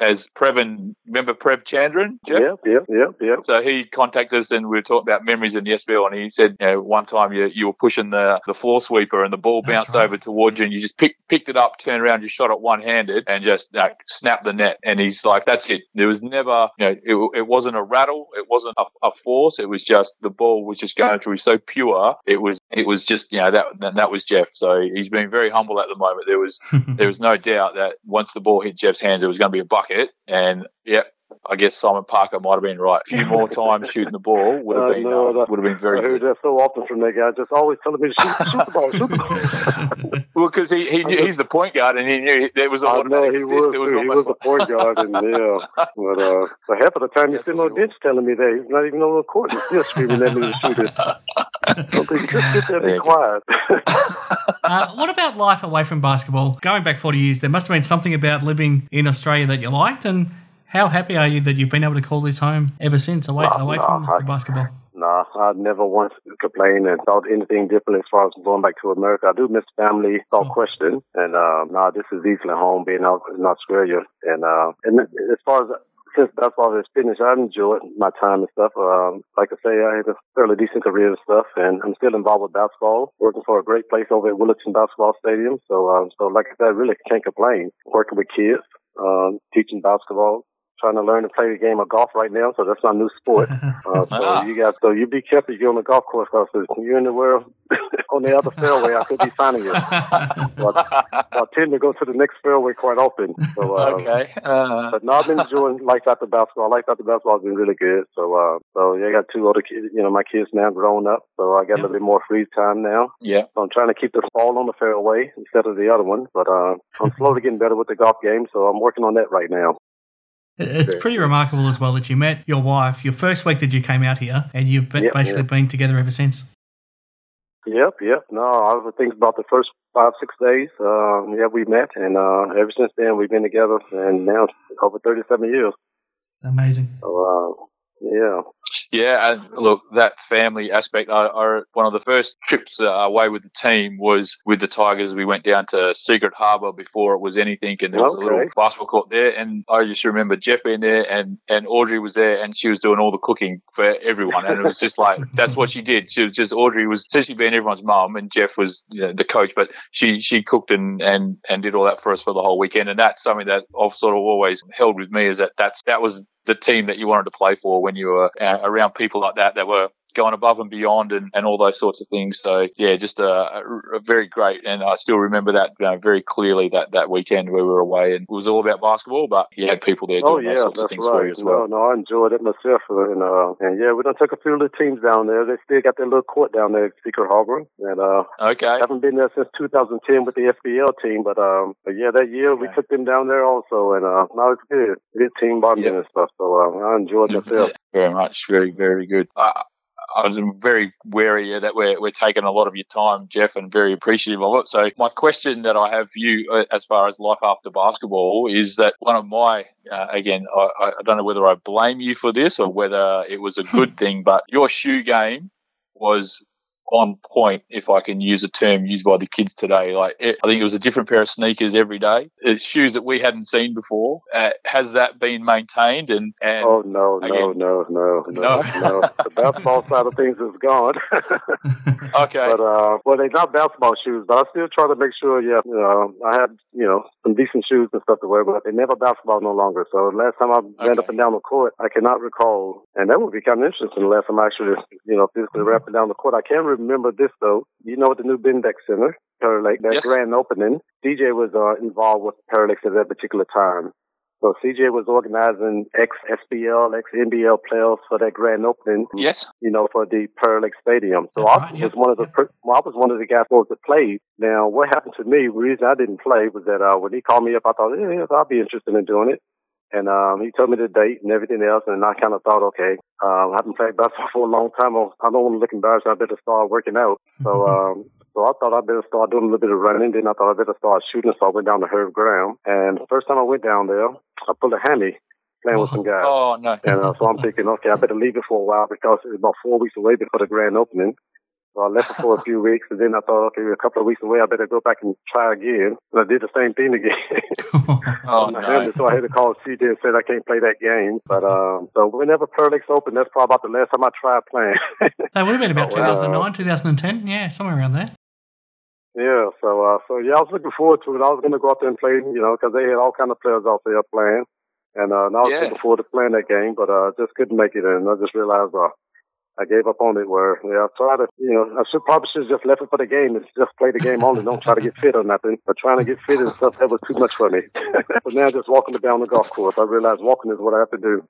as Previn, remember Prev Chandran, Jeff? Yeah. So he contacted us, and we were talking about memories in the SBL, and he said, you know, one time you were pushing the floor sweeper, and the ball bounced over towards you, and you just picked it up, turned around, you shot it one-handed, and just snapped the net. And he's like, that's it. There was never, you know, it wasn't a rattle, it wasn't a force, it was just, the ball was just going through, so pure, it was just, you know, that was Jeff. So he's been very humble at the moment. There was no doubt that once the ball hit Jeff's hands, it was going to be a bucket. And yeah, I guess Simon Parker might have been right. A few more times shooting the ball would have been very good. I heard that so often from that guy, just always telling me to shoot the ball. Well, because he's the point guard, and he knew there was a lot of assist. He was the point guard, and yeah. But half of the time, he's sitting on the bench telling me that he's not even on the court. He's still screaming at me to shoot it. So just sit there and be quiet. What about life away from basketball? Going back 40 years, there must have been something about living in Australia that you liked, and how happy are you that you've been able to call this home ever since, away from basketball? No, I've never once complained about anything different as far as going back to America. I do miss family, no question. And now this is easily home, being out in Australia. And as far as since basketball is finished, I enjoyed my time and stuff. Like I say, I had a fairly decent career and stuff, and I'm still involved with basketball, working for a great place over at Willetton Basketball Stadium. So like I said, I really can't complain. Working with kids, teaching basketball, trying to learn to play the game of golf right now, so that's my new sport. So you be careful if you're on the golf course, because you're in the world on the other fairway, I could be finding you. I tend to go to the next fairway quite often. But no, I've been enjoying life after basketball. Life after basketball has been really good. So I got two older kids, my kids now grown up, so I got a little bit more free time now. Yeah. So I'm trying to keep this ball on the fairway instead of the other one, but I'm slowly getting better with the golf game, so I'm working on that right now. It's pretty remarkable as well that you met your wife your first week that you came out here, and you've basically been together ever since. Yep. No, I was thinking about the first 5-6 days. We met, and ever since then we've been together, and now it's over 37 years. Amazing. Yeah, and look, that family aspect, one of the first trips away with the team was with the Tigers. We went down to Secret Harbour before it was anything, and there was a little basketball court there, and I just remember Jeff being there, and Audrey was there, and she was doing all the cooking for everyone, and it was just like, that's what she did. She was just, Audrey was essentially being everyone's mum, and Jeff was the coach, but she cooked and did all that for us for the whole weekend, and that's something that I've sort of always held with me, is that was the team that you wanted to play for when you were around people like that were going above and beyond and all those sorts of things. So, yeah, just a very great, and I still remember that very clearly, that weekend where we were away, and it was all about basketball, but you had people there doing those sorts of things for you as well. No, I enjoyed it myself, and we done took a few little teams down there. They still got their little court down there at Secret Harbour, and I haven't been there since 2010 with the SBL team, but that year we took them down there also, and now it's good. Good team bonding and stuff, so I enjoyed myself. Very much, very, very good. I was very wary that we're taking a lot of your time, Jeff, and very appreciative of it. So my question that I have for you as far as life after basketball is that one of my, I don't know whether I blame you for this or whether it was a good thing, but your shoe game was on point, if I can use a term used by the kids today. I think it was a different pair of sneakers every day. It's shoes that we hadn't seen before. Has that been maintained? And oh, no. The basketball side of things is gone. Okay. But, they're not basketball shoes, but I still try to make sure, I had, some decent shoes and stuff to wear, but they never basketball no longer. So last time I ran up and down the court, I cannot recall. And that would be kind of interesting, the last time I actually, physically ran up and down the court. I can't remember this though. The new Bindex Center, Perry Lake, that grand opening, DJ was involved with Perry Lakes at that particular time. So CJ was organizing ex-SBL, ex-NBL playoffs for that grand opening. Yes. For the Perry Lakes Stadium. So I was one of the guys supposed to play. Now, what happened to me? The reason I didn't play was that when he called me up, I thought, I'll be interested in doing it. And he told me the date and everything else, and I kind of thought, I haven't played basketball for a long time. I don't want to look embarrassed. I better start working out. So I thought I better start doing a little bit of running. Then I thought I better start shooting. So I went down to Herb Graham, and the first time I went down there, I pulled a hammy playing with some guys. Oh no! And so I'm thinking, I better leave it for a while because it's about 4 weeks away before the grand opening. So I left it for a few weeks, and then I thought, we're a couple of weeks away, I better go back and try again. And I did the same thing again. So I had to call CJ and said I can't play that game. But so whenever Perry Lakes opened, that's probably about the last time I tried playing. That would have been about 2009, 2010, somewhere around there. Yeah, so I was looking forward to it. I was going to go out there and play, because they had all kind of players out there playing. And I was looking forward to playing that game, but I just couldn't make it. And I just realized, I gave up on it I tried to, I probably should have just left it for the game and just play the game only. Don't try to get fit or nothing. But trying to get fit and stuff, that was too much for me. But now just walking down the golf course, I realized walking is what I have to do.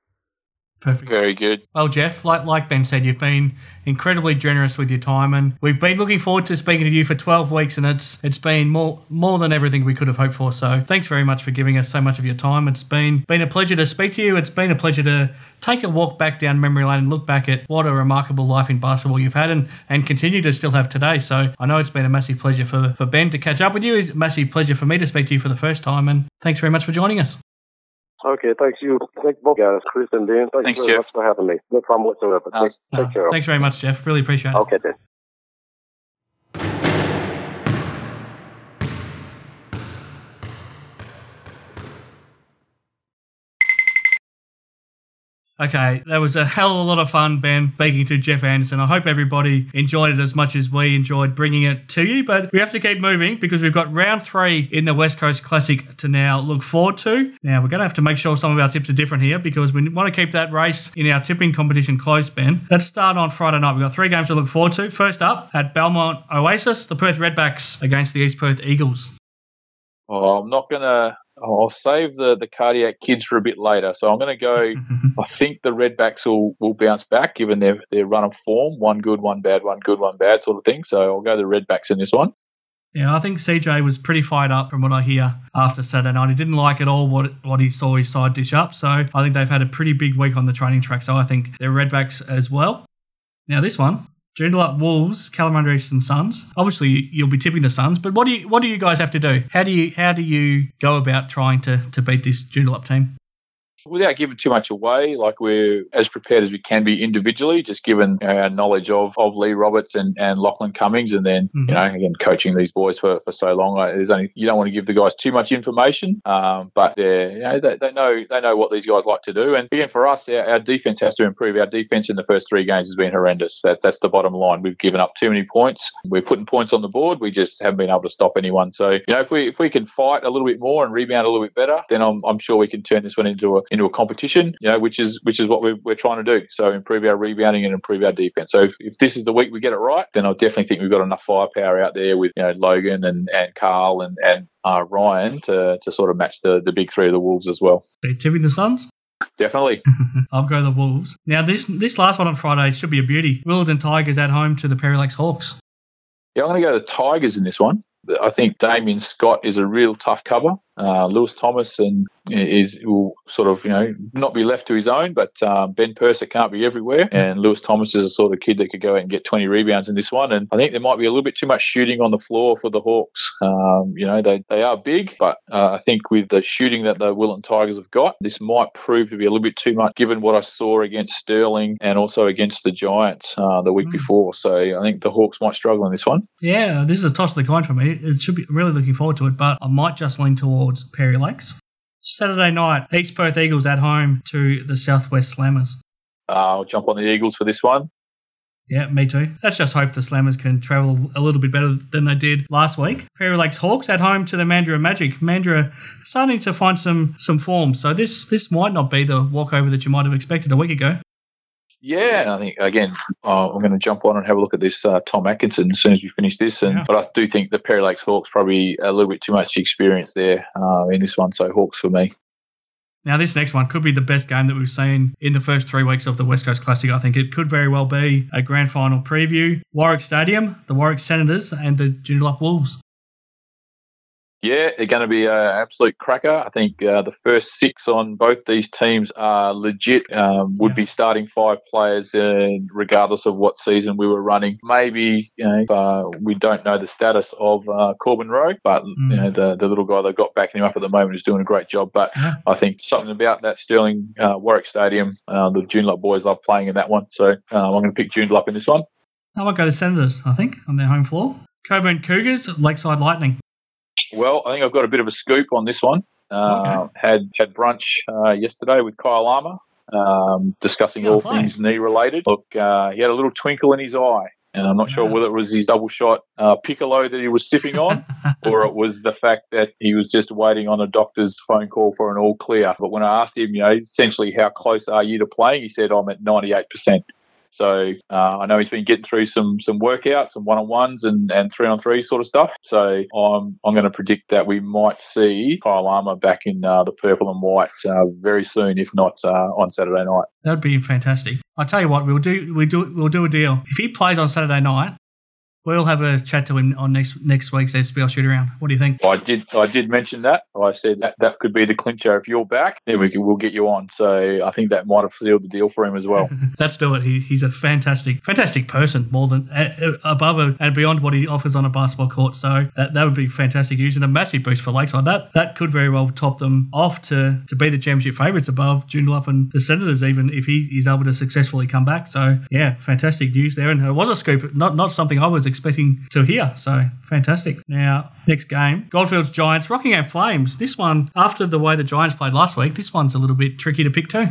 Perfect. Very good. Well, Jeff, like Ben said, you've been incredibly generous with your time, and we've been looking forward to speaking to you for 12 weeks, and it's been more than everything we could have hoped for. So thanks very much for giving us so much of your time. It's been a pleasure to speak to you. It's been a pleasure to take a walk back down memory lane and look back at what a remarkable life in basketball you've had and continue to still have today. So I know it's been a massive pleasure for Ben to catch up with you. It's a massive pleasure for me to speak to you for the first time, and thanks very much for joining us. Okay, thanks you. Thanks, Bob, Chris and Dan. Thanks very much for having me. No problem whatsoever. Take care. Thanks very much, Jeff. Really appreciate it. Okay, then. Okay, that was a hell of a lot of fun, Ben, speaking to Jeff Anderson. I hope everybody enjoyed it as much as we enjoyed bringing it to you, but we have to keep moving because we've got round three in the West Coast Classic to now look forward to. Now, we're going to have to make sure some of our tips are different here because we want to keep that race in our tipping competition close, Ben. Let's start on Friday night. We've got three games to look forward to. First up, at Belmont Oasis, the Perth Redbacks against the East Perth Eagles. Oh, I'm not going to... I'll save the cardiac kids for a bit later. So I'm going to go, I think the Redbacks will bounce back given their run of form, one good, one bad sort of thing. So I'll go the Redbacks in this one. Yeah, I think CJ was pretty fired up from what I hear after Saturday night. He didn't like at all what he saw his side dish up. So I think they've had a pretty big week on the training track. So I think they're Redbacks as well. Now this one. Joondalup Wolves, Kalamunda Eastern Suns. Obviously, you'll be tipping the Suns, but what do you guys have to do? How do you go about trying to beat this Joondalup team? Without giving too much away, like we're as prepared as we can be individually, just given our knowledge of Lee Roberts and Lachlan Cummings, and then again coaching these boys for so long, you don't want to give the guys too much information, but they know what these guys like to do. And again, for us, our defense has to improve. Our defense in the first three games has been horrendous. That's the bottom line. We've given up too many points. We're putting points on the board. We just haven't been able to stop anyone. So if we can fight a little bit more and rebound a little bit better, then I'm sure we can turn this one into a competition, which is what we're trying to do. So improve our rebounding and improve our defense. So if this is the week we get it right, then I definitely think we've got enough firepower out there with Logan and Carl and Ryan to sort of match the big three of the Wolves as well. They tipping the Suns? Definitely. I'll go the Wolves. Now this last one on Friday should be a beauty. Willetton Tigers at home to the Perry Lakes Hawks. Yeah, I'm going to go the Tigers in this one. I think Damien Scott is a real tough cover. Lewis Thomas will sort of not be left to his own, but Ben Purser can't be everywhere, and Lewis Thomas is the sort of kid that could go out and get 20 rebounds in this one. And I think there might be a little bit too much shooting on the floor for the Hawks. They are big, but I think with the shooting that the Willetton Tigers have got, this might prove to be a little bit too much given what I saw against Sterling and also against the Giants the week before. So I think the Hawks might struggle in this one. Yeah, this is a toss of the coin for me. It should be really looking forward to it, but I might just lean towards Perry Lakes. Saturday night, East Perth Eagles at home to the Southwest Slammers. I'll jump on the Eagles for this one. Yeah, me too. Let's just hope the Slammers can travel a little bit better than they did last week. Perry Lakes Hawks at home to the Mandurah Magic. Mandurah starting to find some form, so this might not be the walkover that you might have expected a week ago. Yeah, and I think, again, I'm going to jump on and have a look at this Tom Atkinson as soon as we finish this. But I do think the Perry Lakes Hawks probably a little bit too much experience there in this one, so Hawks for me. Now, this next one could be the best game that we've seen in the first 3 weeks of the West Coast Classic. I think it could very well be a grand final preview. Warwick Stadium, the Warwick Senators and the Joondalup Wolves. Yeah, they're going to be an absolute cracker. I think the first six on both these teams are legit, would be starting five players regardless of what season we were running. Maybe we don't know the status of Corbin Rowe, but the little guy they've got backing him up at the moment is doing a great job. But I think something about that Sterling Warwick Stadium, the Joondalup boys love playing in that one. So I'm going to pick Joondalup in this one. I might go the Senators, I think, on their home floor. Cockburn Cougars, Lakeside Lightning. Well, I think I've got a bit of a scoop on this one. Had brunch yesterday with Kyle Armour, discussing all things knee-related. Look, he had a little twinkle in his eye, and I'm not sure whether it was his double-shot piccolo that he was sipping on or it was the fact that he was just waiting on a doctor's phone call for an all-clear. But when I asked him, essentially how close are you to playing, he said, I'm at 98%. So I know he's been getting through some workouts, some one-on-ones and three-on-three sort of stuff. So I'm going to predict that we might see Kyle Armour back in the purple and white very soon, if not on Saturday night. That'd be fantastic. I tell you what, we'll do a deal. If he plays on Saturday night, We'll have a chat to him on next week's SBL Shootaround. What do you think? I did mention that. I said that could be the clincher. If you're back, then we'll get you on. So I think that might have sealed the deal for him as well. Let's do it. He's a fantastic person, more than above and beyond what he offers on a basketball court. So that would be fantastic news and a massive boost for Lakeside. That could very well top them off to be the championship favourites above Joondalup and the Senators, even if he is able to successfully come back. So yeah, fantastic news there. And it was a scoop, not something I was expecting to hear. So fantastic. Now, next game, Goldfields Giants, Rockingham Flames. This one, after the way the Giants played last week, this one's a little bit tricky to pick too.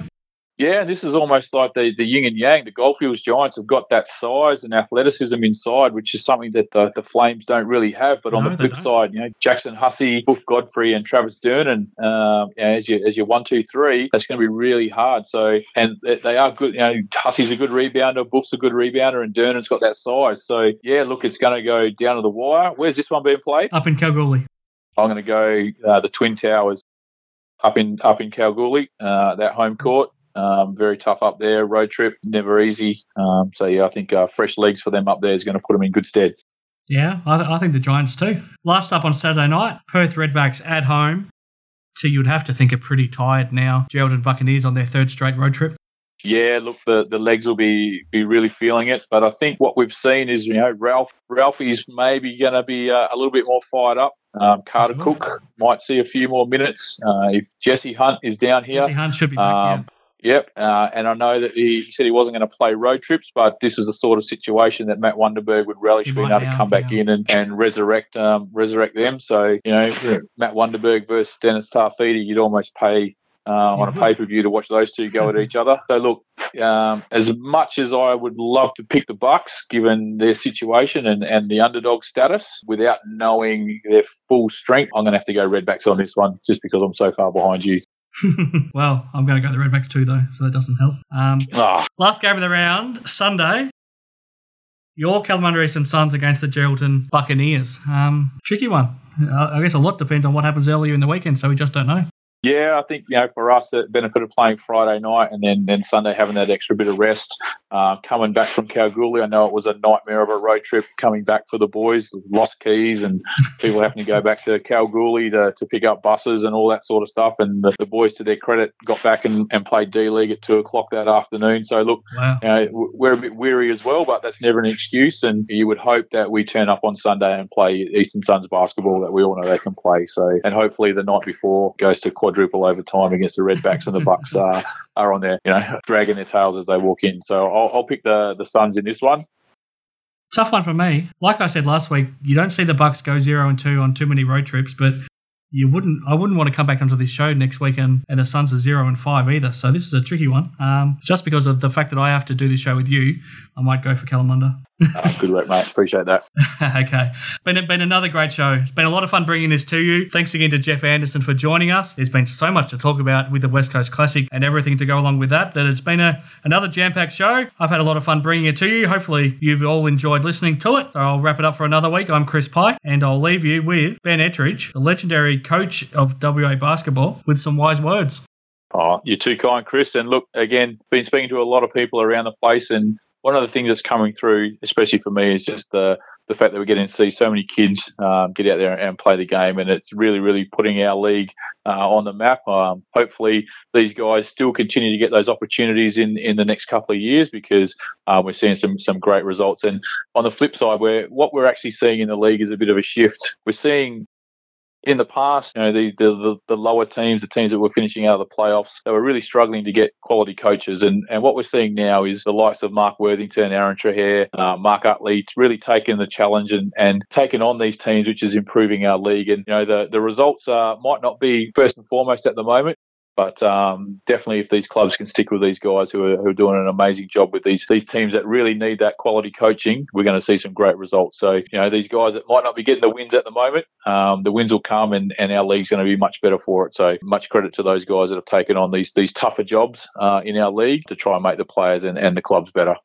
Yeah, this is almost like the yin and yang. The Goldfields Giants have got that size and athleticism inside, which is something that the Flames don't really have. But on the flip side, Jackson Hussey, Wolf Godfrey, and Travis Dernan, as your 1-2-3, that's going to be really hard. So, and they are good. Hussey's a good rebounder, Wolf's a good rebounder, and Dernan's got that size. So, yeah, look, it's going to go down to the wire. Where's this one being played? Up in Kalgoorlie. I'm going to go the Twin Towers up in Kalgoorlie, that home court. Very tough up there. Road trip, never easy. I think fresh legs for them up there is going to put them in good stead. Yeah, I think the Giants too. Last up on Saturday night, Perth Redbacks at home. So you'd have to think are pretty tired now. Geraldton Buccaneers on their third straight road trip. Yeah, look, the legs will be really feeling it. But I think what we've seen is, Ralphie's maybe going to be a little bit more fired up. Carter Cook might see a few more minutes. If Jesse Hunt is down here. Jesse Hunt should be back, yeah. Yep, and I know that he said he wasn't going to play road trips, but this is the sort of situation that Matt Wunderberg would relish being able to come back in and resurrect them. So, Matt Wunderberg versus Dennis Tafiti, you'd almost pay on a pay-per-view to watch those two go at each other. So, look, as much as I would love to pick the Bucks, given their situation and the underdog status, without knowing their full strength, I'm going to have to go Redbacks on this one just because I'm so far behind you. Well, I'm going to go the Redbacks too, though, so that doesn't help. Last game of the round, Sunday. Your Kalamunda Eastern Suns against the Geraldton Buccaneers. Tricky one. I guess a lot depends on what happens earlier in the weekend, so we just don't know. Yeah, I think, for us, the benefit of playing Friday night and then Sunday having that extra bit of rest. Coming back from Kalgoorlie, I know it was a nightmare of a road trip coming back for the boys, lost keys and people having to go back to Kalgoorlie to pick up buses and all that sort of stuff. And the boys, to their credit, got back and played D-League at 2 o'clock that afternoon. So, look, wow. We're a bit weary as well, but that's never an excuse. And you would hope that we turn up on Sunday and play Eastern Suns basketball that we all know they can play. So, and hopefully the night before goes to quadruple overtime against the Redbacks, and the Bucks are on there, dragging their tails as they walk in. So I'll pick the Suns in this one. Tough one for me. Like I said last week, you don't see the Bucks go 0-2 on too many road trips, but I wouldn't want to come back onto this show next week and the Suns are 0-5 either. So this is a tricky one. Just because of the fact that I have to do this show with you, I might go for Kalamunda. Good luck, mate. Appreciate that. Okay. Been another great show. It's been a lot of fun bringing this to you. Thanks again to Jeff Anderson for joining us. There's been so much to talk about with the West Coast Classic and everything to go along with that it's been another jam-packed show. I've had a lot of fun bringing it to you. Hopefully you've all enjoyed listening to it. So I'll wrap it up for another week. I'm Chris Pike, and I'll leave you with Ben Ettridge, the legendary coach of WA basketball, with some wise words. Oh, you're too kind, Chris. And look, again, been speaking to a lot of people around the place, and one of the things that's coming through, especially for me, is just the fact that we're getting to see so many kids get out there and play the game, and it's really, really putting our league on the map. Hopefully these guys still continue to get those opportunities in the next couple of years, because we're seeing some great results. And on the flip side, what we're actually seeing in the league is a bit of a shift. We're seeing in the past, the lower teams, the teams that were finishing out of the playoffs, they were really struggling to get quality coaches. And what we're seeing now is the likes of Mark Worthington, Aaron Trahair, Mark Utley, really taking the challenge and taking on these teams, which is improving our league. And, the results might not be first and foremost at the moment, but definitely if these clubs can stick with these guys who are doing an amazing job with these teams that really need that quality coaching, we're going to see some great results. So, these guys that might not be getting the wins at the moment, the wins will come and our league's going to be much better for it. So much credit to those guys that have taken on these tougher jobs in our league to try and make the players and the clubs better.